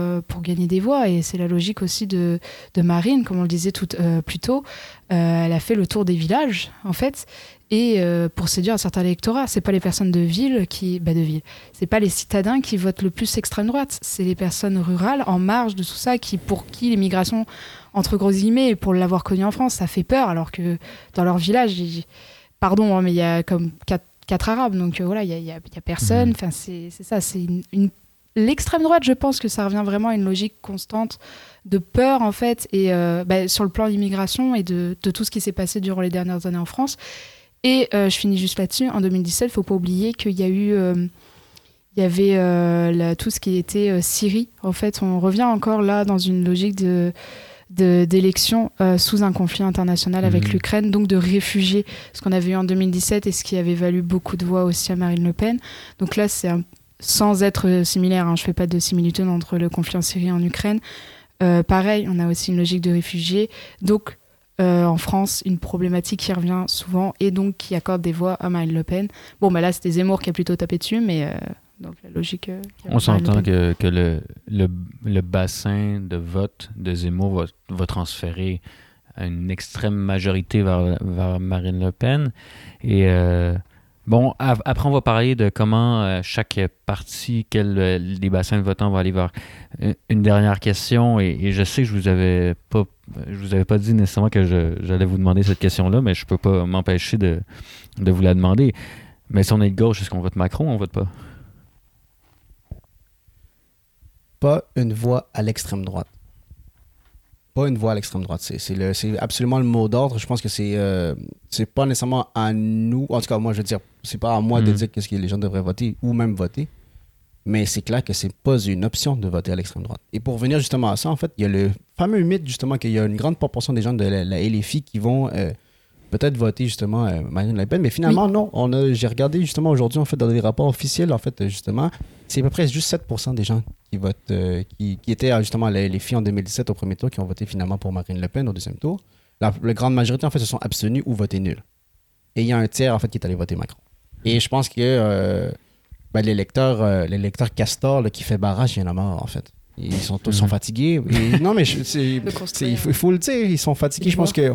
gagner des voix. Et c'est la logique aussi de Marine, comme on le disait plus tôt. Elle a fait le tour des villages, en fait, et pour séduire un certain électorat. C'est pas les personnes de ville c'est pas les citadins qui votent le plus extrême droite, c'est les personnes rurales en marge de tout ça, pour qui l'immigration, entre gros guillemets, pour l'avoir connue en France, ça fait peur, alors que dans leur village, mais il y a comme quatre Arabes, donc voilà, il y a personne. Enfin, c'est ça, c'est l'extrême droite, je pense que ça revient vraiment à une logique constante de peur, en fait, et sur le plan d'immigration et de tout ce qui s'est passé durant les dernières années en France. Et je finis juste là-dessus, en 2017, il ne faut pas oublier qu'il y a eu... il y avait tout ce qui était Syrie. En fait, on revient encore là dans une logique d'élection sous un conflit international avec l'Ukraine, donc de réfugiés, ce qu'on avait eu en 2017 et ce qui avait valu beaucoup de voix aussi à Marine Le Pen. Donc là, c'est sans être similaire, hein, je ne fais pas de similitude entre le conflit en Syrie et en Ukraine. Pareil, on a aussi une logique de réfugiés. Donc, en France, une problématique qui revient souvent et donc qui accorde des voix à Marine Le Pen. Là, c'était Zemmour qui a plutôt tapé dessus, mais donc la logique... On s'entend que le bassin de vote de Zemmour va transférer une extrême majorité vers Marine Le Pen. Et après, on va parler de comment chaque parti, les bassins de votants vont aller vers. Une dernière question, et je sais que je vous avais pas dit nécessairement que j'allais vous demander cette question-là, mais je peux pas m'empêcher de vous la demander. Mais si on est de gauche, est-ce qu'on vote Macron ou on vote pas? Pas une voix à l'extrême droite. C'est absolument le mot d'ordre. Je pense que c'est pas nécessairement à nous, en tout cas moi je veux dire, c'est pas à moi de dire qu'est-ce que les gens devraient voter ou même voter. Mais c'est clair que c'est pas une option de voter à l'extrême droite. Et pour revenir justement à ça, en fait, il y a le fameux mythe justement qu'il y a une grande proportion des gens de la LFI qui vont peut-être voter justement Marine Le Pen, mais finalement non. J'ai regardé justement aujourd'hui, en fait, dans des rapports officiels, en fait, justement, c'est à peu près juste 7% des gens qui votent, qui étaient justement à la LFI en 2017 au premier tour, qui ont voté finalement pour Marine Le Pen au deuxième tour. La grande majorité, en fait, se sont abstenus ou votés nuls. Et il y a un tiers, en fait, qui est allé voter Macron. Et je pense que... l'électeur castor là, qui fait barrage, il y en a marre, en fait. Ils sont tous fatigués. Et, non, mais il faut le dire, ils sont fatigués. Je pense que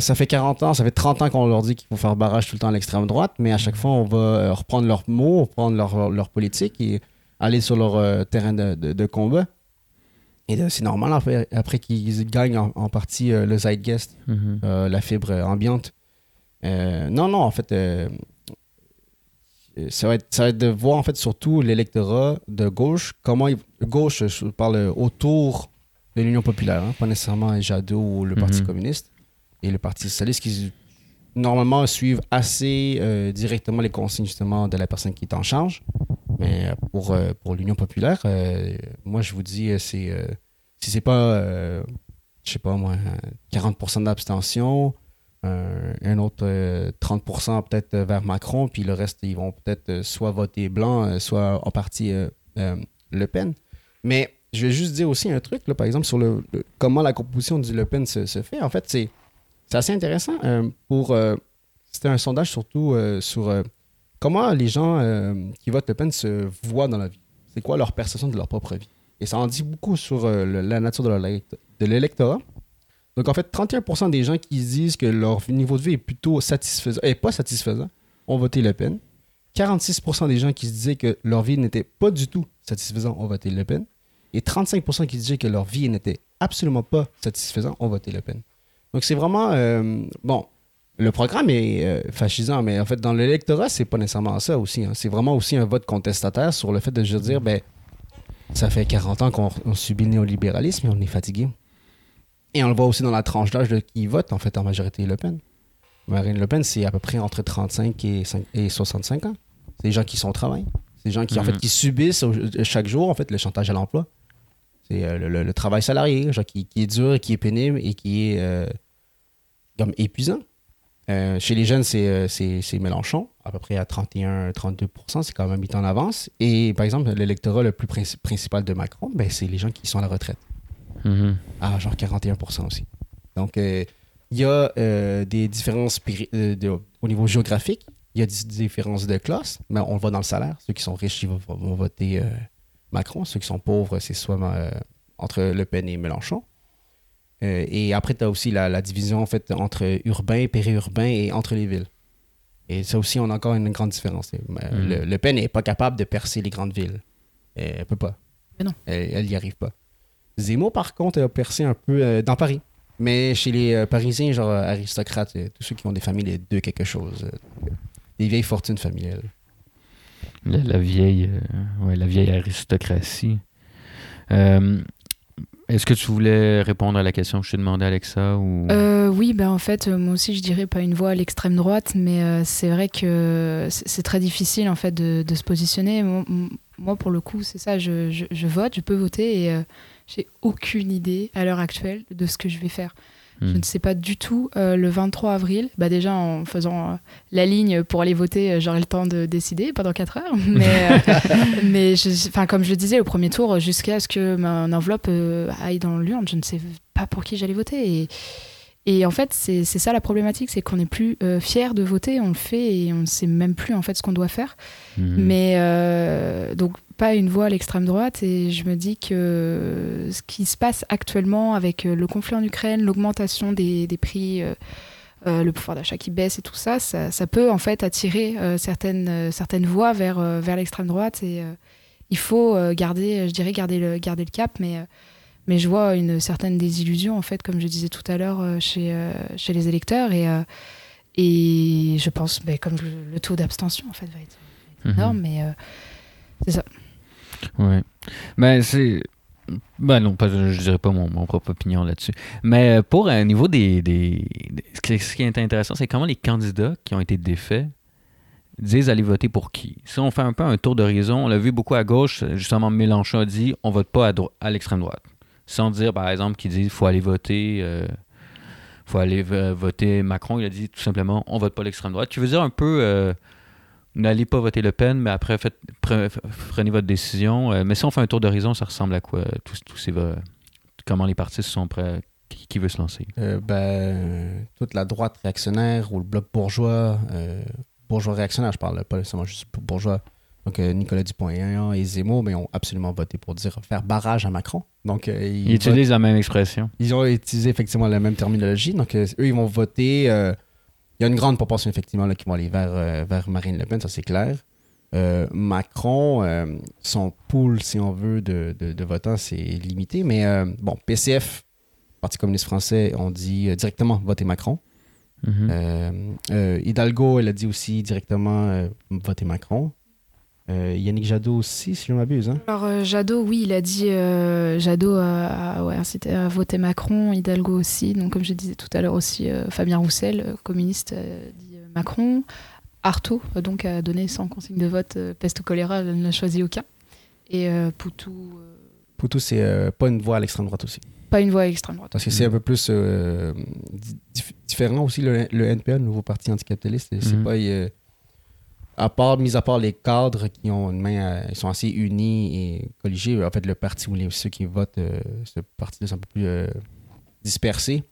ça fait 40 ans, ça fait 30 ans qu'on leur dit qu'il faut faire barrage tout le temps à l'extrême droite, mais à chaque fois, on va reprendre leurs mots, reprendre leur politique et aller sur leur terrain de combat. Et c'est normal, après qu'ils gagnent en partie le zeitgeist, la fibre ambiante. Ça va être de voir, en fait, surtout l'électorat de gauche, je parle autour de l'Union populaire, hein, pas nécessairement Jadot ou le Parti communiste et le Parti socialiste, qui normalement suivent assez directement les consignes justement de la personne qui est en charge. Mais pour l'Union populaire, moi, je vous dis, c'est si c'est pas, je sais pas moi, 40% d'abstention, un autre 30% peut-être vers Macron, puis le reste, ils vont peut-être soit voter blanc, soit en partie Le Pen. Mais je vais juste dire aussi un truc, là, par exemple, sur le comment la composition du Le Pen se fait. En fait, c'est assez intéressant. C'était un sondage surtout sur comment les gens qui votent Le Pen se voient dans la vie. C'est quoi leur perception de leur propre vie. Et ça en dit beaucoup sur la nature de l'électorat. Donc, en fait, 31% des gens qui disent que leur niveau de vie est plutôt satisfaisant et pas satisfaisant ont voté Le Pen. 46% des gens qui se disaient que leur vie n'était pas du tout satisfaisante ont voté Le Pen. Et 35% qui disaient que leur vie n'était absolument pas satisfaisante ont voté Le Pen. Donc, c'est vraiment... bon, le programme est fascisant, mais en fait, dans l'électorat, c'est pas nécessairement ça aussi. Hein. C'est vraiment aussi un vote contestataire sur le fait de juste dire, ben, ça fait 40 ans qu'on subit le néolibéralisme et on est fatigué. Et on le voit aussi dans la tranche d'âge de qui vote, en fait, en majorité Le Pen. Marine Le Pen, c'est à peu près entre 35 et 65 ans. C'est des gens qui sont au travail. C'est des gens qui, en fait, qui subissent chaque jour, en fait, le chantage à l'emploi. C'est le travail salarié, genre qui est dur, qui est pénible et qui est comme épuisant. Chez les jeunes, c'est Mélenchon, à peu près à 31-32%, c'est quand même 8 ans en avance. Et par exemple, l'électorat le plus principal de Macron, ben, c'est les gens qui sont à la retraite. Mm-hmm. Ah, genre 41% aussi. Donc, il y a des différences au niveau géographique, il y a des différences de classe, mais on le voit dans le salaire. Ceux qui sont riches, ils vont voter Macron. Ceux qui sont pauvres, c'est soit entre Le Pen et Mélenchon. Et après, tu as aussi la division en fait, entre urbain, périurbain et entre les villes. Et ça aussi, on a encore une grande différence. Le Pen n'est pas capable de percer les grandes villes. Elle ne peut pas. Mais non. Elle n'y arrive pas. Zemmour, par contre, a percé un peu dans Paris. Mais chez les Parisiens, genre aristocrates, tous ceux qui ont des familles de quelque chose, des vieilles fortunes familiales. La vieille aristocratie. Est-ce que tu voulais répondre à la question que je t'ai demandé, Alexa ou... Oui, ben en fait, moi aussi, je dirais pas une voix à l'extrême droite, mais c'est vrai que c'est très difficile en fait de se positionner. Moi, pour le coup, c'est ça, je vote, je peux voter et j'ai aucune idée à l'heure actuelle de ce que je vais faire. Je ne sais pas du tout le 23 avril, bah déjà en faisant la ligne pour aller voter, j'aurai le temps de décider pendant 4 heures. Mais, mais comme je le disais au premier tour, jusqu'à ce que mon enveloppe aille dans l'urne, je ne sais pas pour qui j'allais voter. Et en fait, c'est ça la problématique, c'est qu'on n'est plus fiers de voter, on le fait et on ne sait même plus en fait ce qu'on doit faire. Mais donc pas une voix à l'extrême droite, et je me dis que ce qui se passe actuellement avec le conflit en Ukraine, l'augmentation des prix, le pouvoir d'achat qui baisse et tout ça, ça peut en fait attirer certaines voix vers l'extrême droite, et il faut garder le cap, mais je vois une certaine désillusion en fait, comme je disais tout à l'heure, chez les électeurs, et je pense comme le taux d'abstention en fait va être énorme, mais c'est ça. Ouais. Ben, non, je dirais pas mon propre opinion là-dessus. Mais pour, au niveau ce qui est intéressant, c'est comment les candidats qui ont été défaits disent aller voter pour qui. Si on fait un peu un tour d'horizon, on l'a vu beaucoup à gauche, justement Mélenchon a dit on vote pas à l'extrême droite. Sans dire, par exemple, qu'il dit faut aller voter... faut aller voter Macron. Il a dit tout simplement on vote pas à l'extrême droite. Tu veux dire un peu... n'allez pas voter Le Pen, mais après, prenez votre décision. Mais si on fait un tour d'horizon, ça ressemble à quoi? Comment les partis se sont prêts? Qui veut se lancer? Toute la droite réactionnaire ou le bloc bourgeois. Bourgeois réactionnaire, je parle pas seulement juste bourgeois. Donc, Nicolas Dupont-Aignan et Zemmour ont absolument voté pour faire barrage à Macron. Donc, ils utilisent la même expression. Ils ont utilisé effectivement la même terminologie. Donc, eux, ils vont voter... il y a une grande proportion, effectivement, là, qui vont aller vers Marine Le Pen, ça c'est clair. Macron, son pool, si on veut, de votants, c'est limité. Mais PCF, Parti communiste français, on dit directement voter Macron. Mm-hmm. Hidalgo, elle a dit aussi directement voter Macron. Yannick Jadot aussi, si je m'abuse. Hein? Alors Jadot, oui, il a dit Jadot a voté Macron, Hidalgo aussi. Donc comme je disais tout à l'heure aussi, Fabien Roussel, communiste, dit Macron. Arthaud donc a donné sans consigne de vote peste ou choléra, elle n'a choisi aucun. Et Poutou. Poutou, c'est pas une voix à l'extrême droite aussi. Pas une voix à l'extrême droite. Parce que c'est un peu plus différent aussi, le NPA, le nouveau parti anticapitaliste. C'est pas. Mis à part les cadres qui ont une main, ils sont assez unis et colligés. En fait, le parti ou ceux qui votent, ce parti-là, c'est un peu plus dispersé.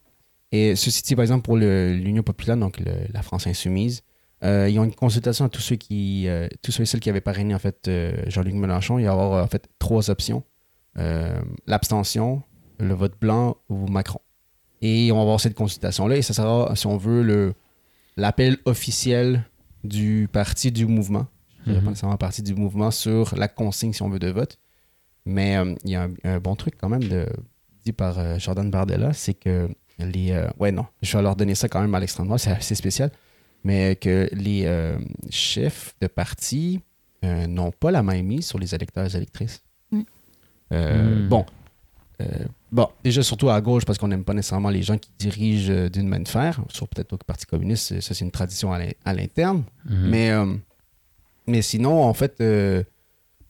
Et ceci, par exemple, pour l'Union populaire, donc la France insoumise, ils ont une consultation à tous ceux et celles qui avaient parrainé en fait, Jean-Luc Mélenchon. Il va y avoir en fait trois options. L'abstention, le vote blanc ou Macron. Et on va avoir cette consultation-là. Et ça sera, si on veut, l'appel officiel du parti du mouvement. Je ne dirais pas nécessairement parti du mouvement sur la consigne, si on veut, de vote. Mais il y a un bon truc quand même dit par Jordan Bardella, c'est que je vais leur donner ça quand même à l'extrême droite, c'est assez spécial, mais que les chefs de parti n'ont pas la main mise sur les électeurs et les électrices. Bon, déjà surtout à gauche, parce qu'on n'aime pas nécessairement les gens qui dirigent d'une main de fer, sur peut-être au Parti communiste, ça c'est une tradition à l'interne, mais sinon, en fait,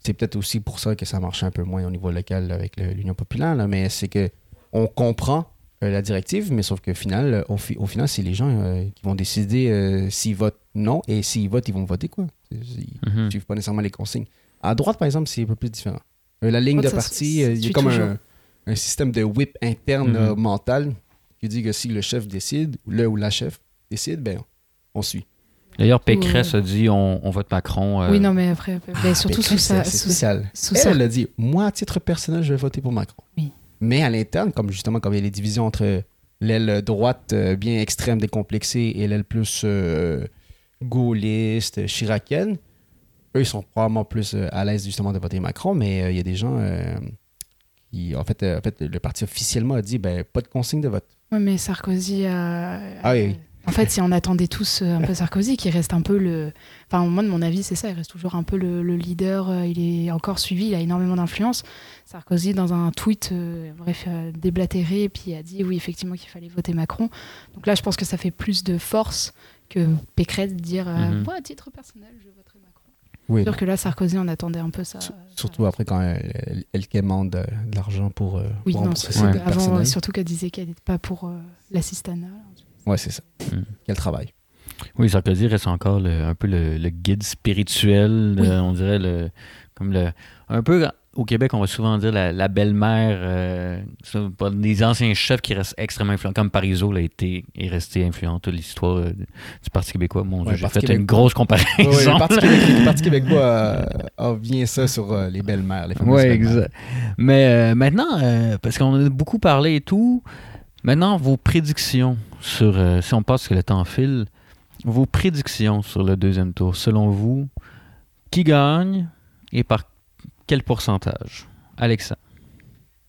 c'est peut-être aussi pour ça que ça marchait un peu moins au niveau local là, avec l'Union populaire, là, mais c'est qu'on comprend la directive, mais sauf que au final, c'est les gens qui vont décider s'ils votent non, et s'ils votent, ils vont voter quoi. Ils ne suivent pas nécessairement les consignes. À droite, par exemple, c'est un peu plus différent. La ligne de parti, il y a comme un système de whip interne mental qui dit que si le chef décide, le ou la chef décide, ben on suit. D'ailleurs, Pécresse a dit on vote Macron. Oui, non, mais après, surtout Pécresse, c'est spécial. Elle a dit, moi, à titre personnel, je vais voter pour Macron. Oui. Mais à l'interne, comme il y a les divisions entre l'aile droite bien extrême décomplexée et l'aile plus gaulliste, chiracienne, eux, ils sont probablement plus à l'aise justement de voter Macron, mais il y a des gens qui, en fait, le parti officiellement a dit pas de consigne de vote. Oui, mais Sarkozy a... oui. En fait, si on attendait tous un peu Sarkozy, qui reste un peu le... Enfin, moi, de mon avis, c'est ça, il reste toujours un peu le leader, il est encore suivi, il a énormément d'influence. Sarkozy, dans un tweet, déblatéré, puis a dit, oui, effectivement, qu'il fallait voter Macron. Donc là, je pense que ça fait plus de force que Pécresse de dire, moi, à titre personnel, je voterai Macron. Oui. C'est sûr que là, Sarkozy, on attendait un peu ça. Surtout après, quand elle quémande de l'argent pour... Avant, surtout qu'elle disait qu'elle n'était pas pour l'assistanat. Oui, c'est ça. Quel travail. Oui, Sarkozy reste encore un peu le guide spirituel, on dirait, un peu... Au Québec, on va souvent dire la belle-mère, des anciens chefs qui restent extrêmement influents, comme Parizeau est resté influent toute l'histoire du Parti québécois. Mon Dieu, j'ai fait une grosse comparaison. Oui, le Parti québécois a bien ça sur les belles-mères. Oui, exact. Mais maintenant, parce qu'on a beaucoup parlé et tout, maintenant, vos prédictions sur, si on passe que le temps file, vos prédictions sur le deuxième tour, selon vous, qui gagne et par quel pourcentage? Alexa.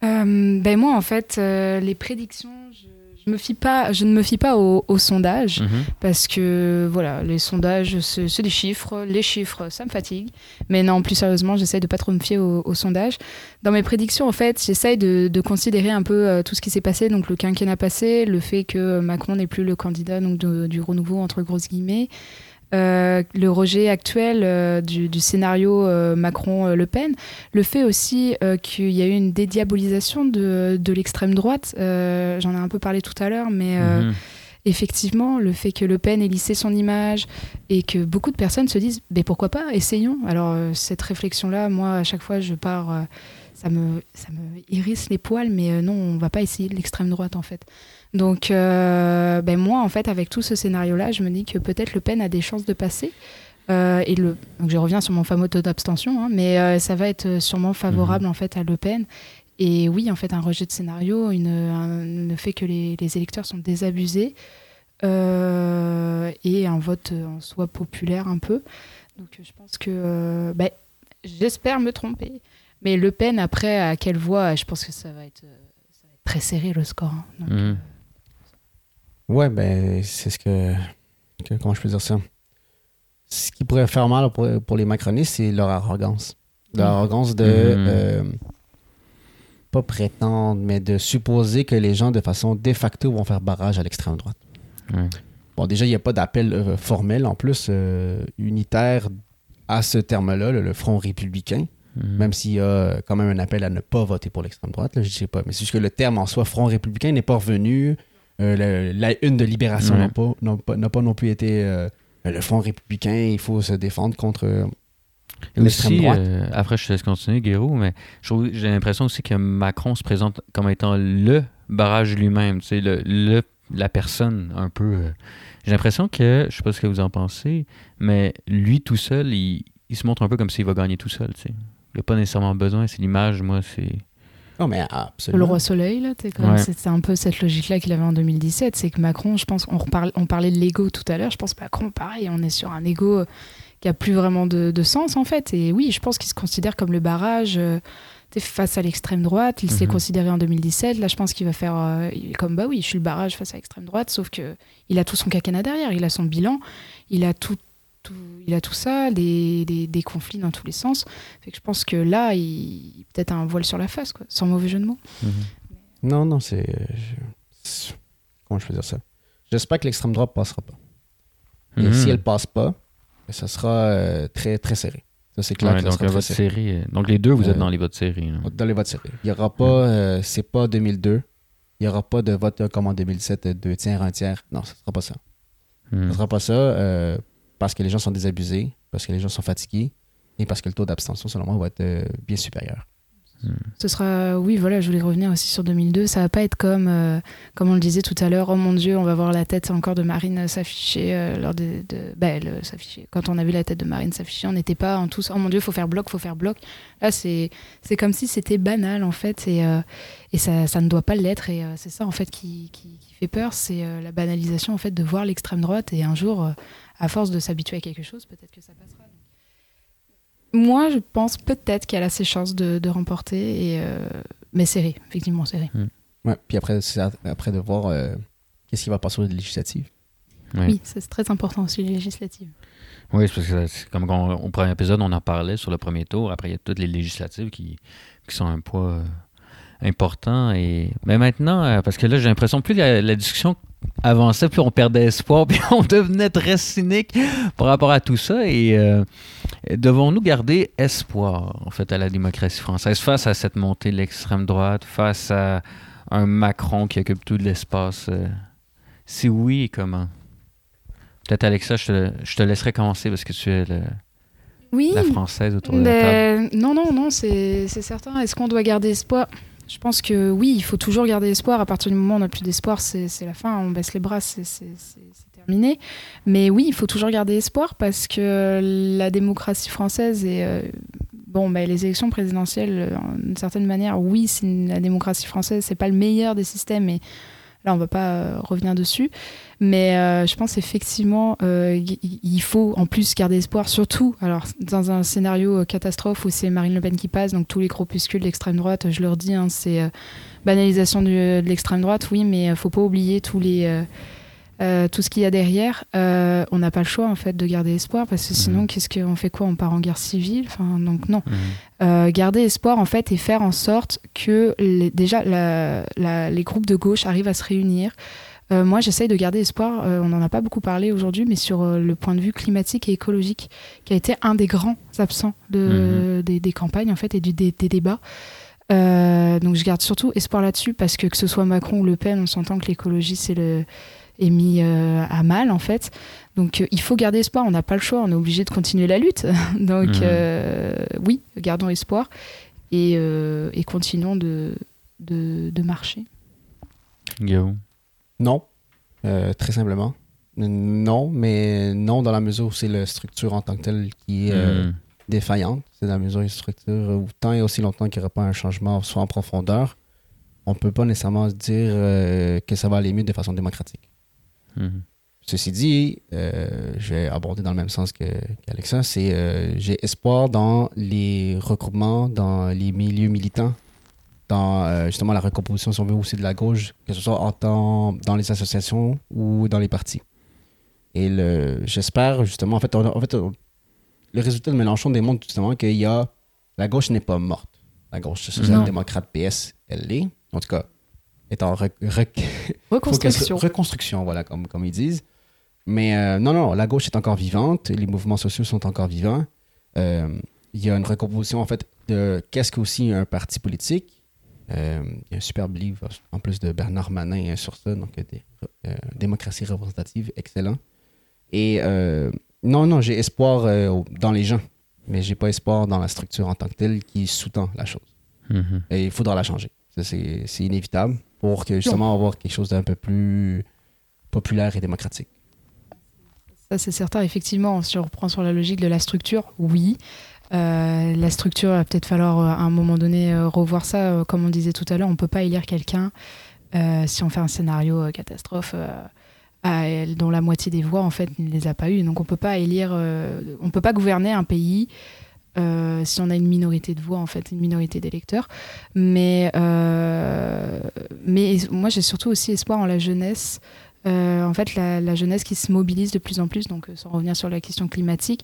Moi, en fait, les prédictions, je ne me fie pas au sondage parce que, voilà, les sondages, c'est des chiffres. Les chiffres, ça me fatigue. Mais non, plus sérieusement, j'essaie de ne pas trop me fier au sondage. Dans mes prédictions, en fait, j'essaie de considérer un peu tout ce qui s'est passé, donc le quinquennat passé, le fait que Macron n'est plus le candidat donc du renouveau, entre grosses guillemets. Le rejet actuel du scénario Macron-Le Pen, le fait aussi qu'il y a eu une dédiabolisation de l'extrême droite, j'en ai un peu parlé tout à l'heure, mais effectivement, le fait que Le Pen ait lissé son image et que beaucoup de personnes se disent « pourquoi pas, essayons ». Alors cette réflexion-là, moi, à chaque fois, je pars... Ça me hérisse les poils, mais non, on ne va pas essayer de l'extrême droite, en fait. Donc, moi, en fait, avec tout ce scénario-là, je me dis que peut-être Le Pen a des chances de passer. Donc, je reviens sur mon fameux taux d'abstention, mais ça va être sûrement favorable, en fait, à Le Pen. Et oui, en fait, un rejet de scénario, le fait que les électeurs sont désabusés et un vote en soi populaire un peu. Donc, je pense que... j'espère me tromper. Mais Le Pen, après, à quelle voix? Je pense que ça va être très serré, le score. Hein. Oui, c'est ce que... Comment je peux dire ça? Ce qui pourrait faire mal pour les macronistes, c'est leur arrogance. Leur arrogance de... pas prétendre, mais de supposer que les gens, de façon de facto, vont faire barrage à l'extrême droite. Bon, déjà, il n'y a pas d'appel formel, en plus, unitaire à ce terme-là, le Front républicain, même s'il y a quand même un appel à ne pas voter pour l'extrême droite, là, je ne sais pas. Mais c'est juste que le terme en soi, Front républicain, n'est pas revenu. La une de Libération n'a pas non plus été... le Front républicain, il faut se défendre contre... L'extrême droite. Après, je te laisse continuer, Guéroux, mais j'ai l'impression aussi que Macron se présente comme étant le barrage lui-même, tu sais, la personne un peu. J'ai l'impression que, je sais pas ce que vous en pensez, mais lui tout seul, il se montre un peu comme s'il va gagner tout seul, tu sais. Il n'a pas nécessairement besoin, c'est l'image, moi, c'est... Non, mais absolument. Le Roi Soleil, là, c'est un peu cette logique-là qu'il avait en 2017, c'est que Macron, je pense, on parlait de l'ego tout à l'heure, je pense que Macron, pareil, on est sur un ego... Il n'y a plus vraiment de sens, en fait. Et oui, je pense qu'il se considère comme le barrage face à l'extrême droite. Il s'est considéré en 2017. Là, je pense qu'il va faire comme, bah oui, je suis le barrage face à l'extrême droite. Sauf qu'il a tout son quinquennat derrière. Il a son bilan. Il a tout ça, des conflits dans tous les sens. Fait que je pense que là, il peut-être un voile sur la face, quoi, sans mauvais jeu de mots. Mais... Non, c'est... Comment je peux dire ça? J'espère que l'extrême droite ne passera pas. Et si elle ne passe pas, ça sera très, très serré. Ça, c'est clair que ça sera très serré. Donc, les deux, vous êtes dans les votes serrés. Dans les votes serrés. Il n'y aura pas... c'est pas 2002. Il n'y aura pas de vote comme en 2007, deux tiers, un tiers. Non, ça ne sera pas ça. Ça ne sera pas ça parce que les gens sont désabusés, parce que les gens sont fatigués et parce que le taux d'abstention, selon moi, va être bien supérieur. Ce sera... Oui, voilà, je voulais revenir aussi sur 2002. Ça va pas être comme on le disait tout à l'heure, oh mon Dieu, on va voir la tête encore de Marine s'afficher s'afficher. Quand on a vu la tête de Marine s'afficher, on n'était pas en tous, oh mon Dieu, faut faire bloc. Là, c'est comme si c'était banal, en fait, et ça ne doit pas l'être. Et c'est ça, en fait, qui fait peur, c'est la banalisation, en fait, de voir l'extrême droite. Et un jour, à force de s'habituer à quelque chose, peut-être que ça passera. Moi, je pense peut-être qu'elle a ses chances de remporter, mais serré, effectivement serré. Ouais, puis après, c'est après de voir qu'est-ce qui va passer aux législatives. Ouais. Oui, c'est très important aussi, les législatives. Oui, c'est parce que c'est comme au premier épisode, on en parlait sur le premier tour. Après, il y a toutes les législatives qui sont un poids important. Mais maintenant, parce que là, j'ai l'impression que plus la discussion avançait, plus on perdait espoir, puis on devenait très cynique par rapport à tout ça. Et devons-nous garder espoir, en fait, à la démocratie française face à cette montée de l'extrême droite, face à un Macron qui occupe tout de l'espace? Si oui, comment? Peut-être, Alexa, je te laisserai commencer parce que tu es la française autour de la table. Non, c'est certain. Est-ce qu'on doit garder espoir? Je pense que oui, il faut toujours garder espoir. À partir du moment où on n'a plus d'espoir, c'est la fin. On baisse les bras, c'est terminé. Mais oui, il faut toujours garder espoir parce que la démocratie française est... les élections présidentielles, d'une certaine manière, oui, c'est la démocratie française, c'est pas le meilleur des systèmes. Et là, on va pas revenir dessus. Mais je pense effectivement il faut en plus garder espoir, surtout alors, dans un scénario catastrophe où c'est Marine Le Pen qui passe, donc tous les groupuscules d'extrême droite, je leur dis, c'est banalisation de l'extrême droite, oui, mais faut pas oublier tout ce qu'il y a derrière. On n'a pas le choix, en fait, de garder espoir parce que sinon, qu'est-ce qu'on fait, quoi? On part en guerre civile, enfin, donc non. Garder espoir, en fait, et faire en sorte que les groupes de gauche arrivent à se réunir. Moi, j'essaye de garder espoir, on n'en a pas beaucoup parlé aujourd'hui, mais sur le point de vue climatique et écologique, qui a été un des grands absents des campagnes, en fait, et des débats. Donc, je garde surtout espoir là-dessus, parce que ce soit Macron ou Le Pen, on s'entend que l'écologie, est mis à mal, en fait. Donc, il faut garder espoir, on n'a pas le choix, on est obligé de continuer la lutte. Donc, oui, gardons espoir et continuons de marcher. Guillaume? Non, très simplement. Non, mais non dans la mesure où c'est la structure en tant que telle qui est défaillante. C'est dans la mesure où une structure où tant et aussi longtemps qu'il n'y aura pas un changement, soit en profondeur, on ne peut pas nécessairement dire que ça va aller mieux de façon démocratique. Ceci dit, je vais aborder dans le même sens qu'Alexa, c'est j'ai espoir dans les regroupements, dans les milieux militants, dans justement la recomposition, si on veut, aussi de la gauche, que ce soit dans les associations ou dans les partis. Et j'espère justement, le résultat de Mélenchon démontre justement que la gauche n'est pas morte. La gauche social-démocrate PS, elle l'est. En tout cas, est en reconstruction. Reconstruction, voilà, comme ils disent. Mais non, la gauche est encore vivante, les mouvements sociaux sont encore vivants. Il y a une recomposition, en fait, de qu'est-ce qu'aussi un parti politique. Il y a un superbe livre, en plus de Bernard Manin, sur ça, donc Démocratie représentative, excellent. Et non, j'ai espoir dans les gens, mais j'ai pas espoir dans la structure en tant que telle qui sous-tend la chose. Mm-hmm. Et il faudra la changer. Ça, c'est inévitable pour que justement avoir quelque chose d'un peu plus populaire et démocratique. Ça, c'est certain. Effectivement, si on reprend sur la logique de la structure, oui. La structure, il va peut-être falloir à un moment donné revoir ça. Comme on disait tout à l'heure, on ne peut pas élire quelqu'un si on fait un scénario catastrophe dont la moitié des voix en fait ne les a pas eues. Donc on ne peut pas élire, on ne peut pas gouverner un pays si on a une minorité de voix en fait, une minorité d'électeurs. Mais moi j'ai surtout aussi espoir en la jeunesse. En fait, la jeunesse qui se mobilise de plus en plus, donc sans revenir sur la question climatique,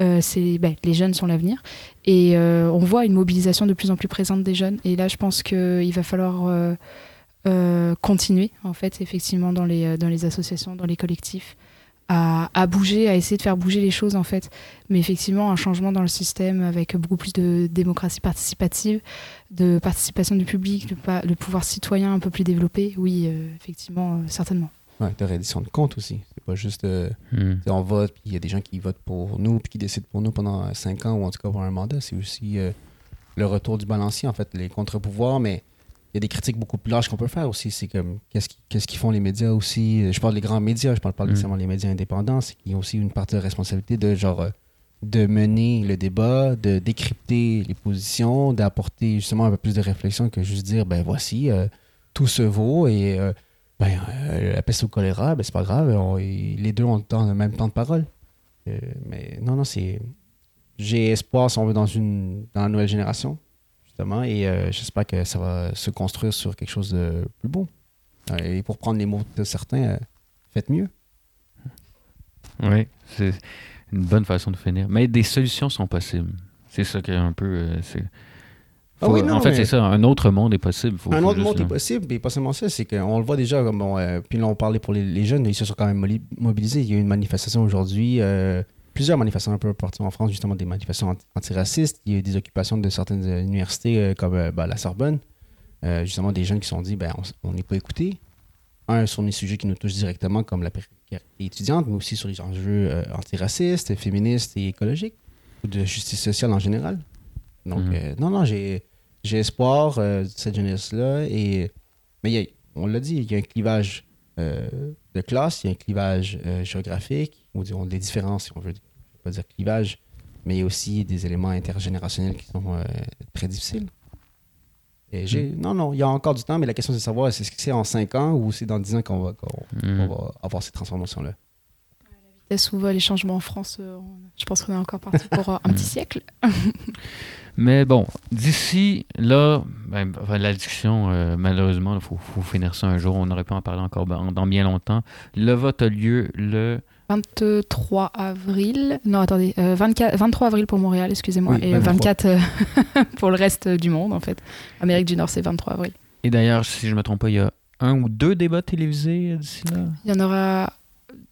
les jeunes sont l'avenir. Et on voit une mobilisation de plus en plus présente des jeunes. Et là, je pense qu'il va falloir continuer, en fait, effectivement, dans les associations, dans les collectifs, à bouger, à essayer de faire bouger les choses, en fait. Mais effectivement, un changement dans le système avec beaucoup plus de démocratie participative, de participation du public, de pouvoir citoyen un peu plus développé, oui, effectivement, certainement. Ouais, de reddition de compte aussi. C'est pas juste on vote, puis il y a des gens qui votent pour nous, puis qui décident pour nous pendant 5 ans, ou en tout cas pour un mandat. C'est aussi le retour du balancier, en fait, les contre-pouvoirs, mais il y a des critiques beaucoup plus larges qu'on peut faire aussi. C'est comme, qu'est-ce qu'ils font les médias aussi? Je parle des grands médias, je parle pas nécessairement des médias indépendants, c'est qu'ils ont aussi une partie de responsabilité de genre de mener le débat, de décrypter les positions, d'apporter justement un peu plus de réflexion que juste dire, ben voici, tout se vaut et... la peste au choléra, c'est pas grave, les deux ont le même temps de parole. Mais non, j'ai espoir, si on veut, dans la nouvelle génération, justement, et j'espère que ça va se construire sur quelque chose de plus beau. Et pour prendre les mots de certains, faites mieux. Oui, c'est une bonne façon de finir. Mais des solutions sont possibles. C'est ça qui est un peu... c'est ça, un autre monde est possible. Est possible, et pas seulement ça, c'est qu'on le voit déjà, puis là on parlait pour les jeunes, ils se sont quand même mobilisés. Il y a eu une manifestation aujourd'hui, plusieurs manifestations un peu partout en France, justement des manifestations antiracistes. Il y a eu des occupations de certaines universités comme la Sorbonne, justement des jeunes qui se sont dit, on n'est pas écoutés. Sur les sujets qui nous touchent directement comme la précarité étudiante, mais aussi sur les enjeux antiracistes, féministes et écologiques, ou de justice sociale en général. Donc, j'ai espoir de cette jeunesse-là. On l'a dit, il y a un clivage de classe, il y a un clivage géographique, ou disons des différences, si on veut pas dire clivage, mais il y a aussi des éléments intergénérationnels qui sont très difficiles. Et il y a encore du temps, mais la question c'est de savoir est-ce que c'est en 5 ans ou c'est dans 10 ans qu'on va avoir ces transformations-là. La vitesse où va les changements en France, je pense qu'on est encore parti pour un petit siècle. Mais bon, d'ici là, la discussion, malheureusement, il faut finir ça un jour. On aurait pu en parler encore dans bien longtemps. Le vote a lieu le... 23 avril. Non, attendez. 23 avril pour Montréal, excusez-moi. Oui, et 24 pour le reste du monde, en fait. Amérique du Nord, c'est 23 avril. Et d'ailleurs, si je ne me trompe pas, il y a un ou deux débats télévisés d'ici là? Il y en aura...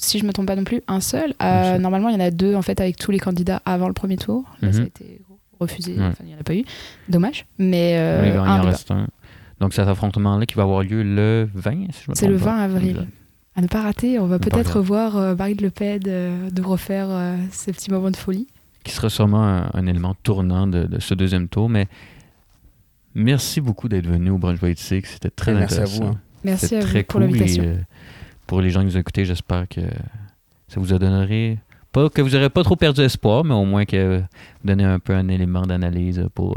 Si je ne me trompe pas non plus, un seul. Normalement, il y en a deux, en fait, avec tous les candidats avant le premier tour. Là, ça a été refusé. Ouais. Enfin, il n'y en a pas eu. Dommage. Mais il en reste un. Donc, cet affrontement-là qui va avoir lieu le 20, si je me trompe pas. C'est le 20 avril. Exact. À ne pas rater, on va peut-être revoir Marine Le Pen de refaire ces petits moments de folie. Qui sera sûrement un élément tournant de ce deuxième tour. Mais merci beaucoup d'être venu au Brunch Politique. C'était très intéressant. Merci à vous. Merci à vous pour l'invitation. Et, pour les gens qui nous ont écoutés, j'espère que ça vous a donné... Pas que vous n'aurez pas trop perdu espoir, mais au moins que vous donnez un peu un élément d'analyse pour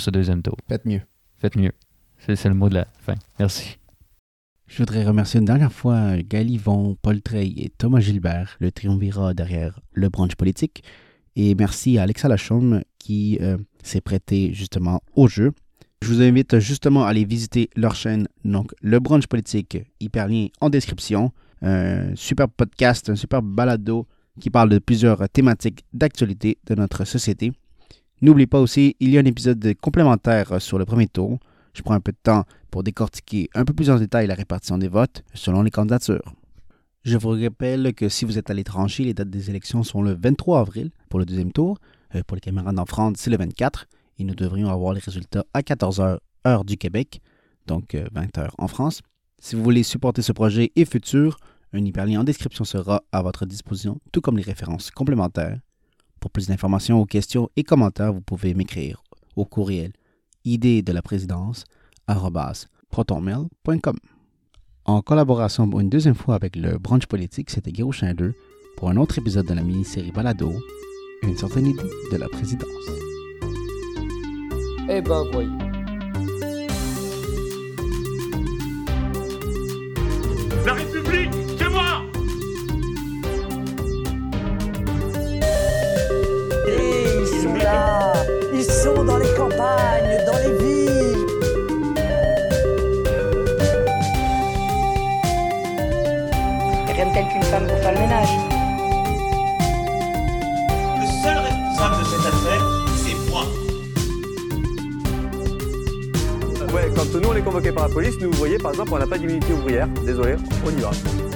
ce deuxième tour. Faites mieux. Faites mieux. C'est le mot de la fin. Merci. Je voudrais remercier une dernière fois Galivon, Paul Trey et Thomas Gilbert, le triumvirat derrière le Brunch Politique. Et merci à Alexa Lachaume qui s'est prêtée justement au jeu. Je vous invite justement à aller visiter leur chaîne, donc le Brunch Politique, hyperlien en description. Un super podcast, un super balado qui parle de plusieurs thématiques d'actualité de notre société. N'oubliez pas aussi, il y a un épisode complémentaire sur le premier tour. Je prends un peu de temps pour décortiquer un peu plus en détail la répartition des votes selon les candidatures. Je vous rappelle que si vous êtes à l'étranger, les dates des élections sont le 23 avril pour le deuxième tour. Pour les camarades en France, c'est le 24. Et nous devrions avoir les résultats à 14h, heure du Québec, donc 20h en France. Si vous voulez supporter ce projet et futur, un hyperlien en description sera à votre disposition, tout comme les références complémentaires. Pour plus d'informations ou questions et commentaires, vous pouvez m'écrire au courriel idée-de-la-présidence@protonmail.com. En collaboration pour une deuxième fois avec le Brunch Politique, c'était Guéroux Schneider pour un autre épisode de la mini-série balado, Une certaine idée de la présidence. Eh ben voyons. La République, c'est moi. Et ils sont là. Ils sont dans les campagnes, dans les villes. Rien de tel qu'une femme pour faire le ménage. Le seul responsable de cette affaire, c'est moi. Ouais, quand nous on est convoqués par la police, nous vous voyez par exemple on n'a pas d'immunité ouvrière, désolé, on y va.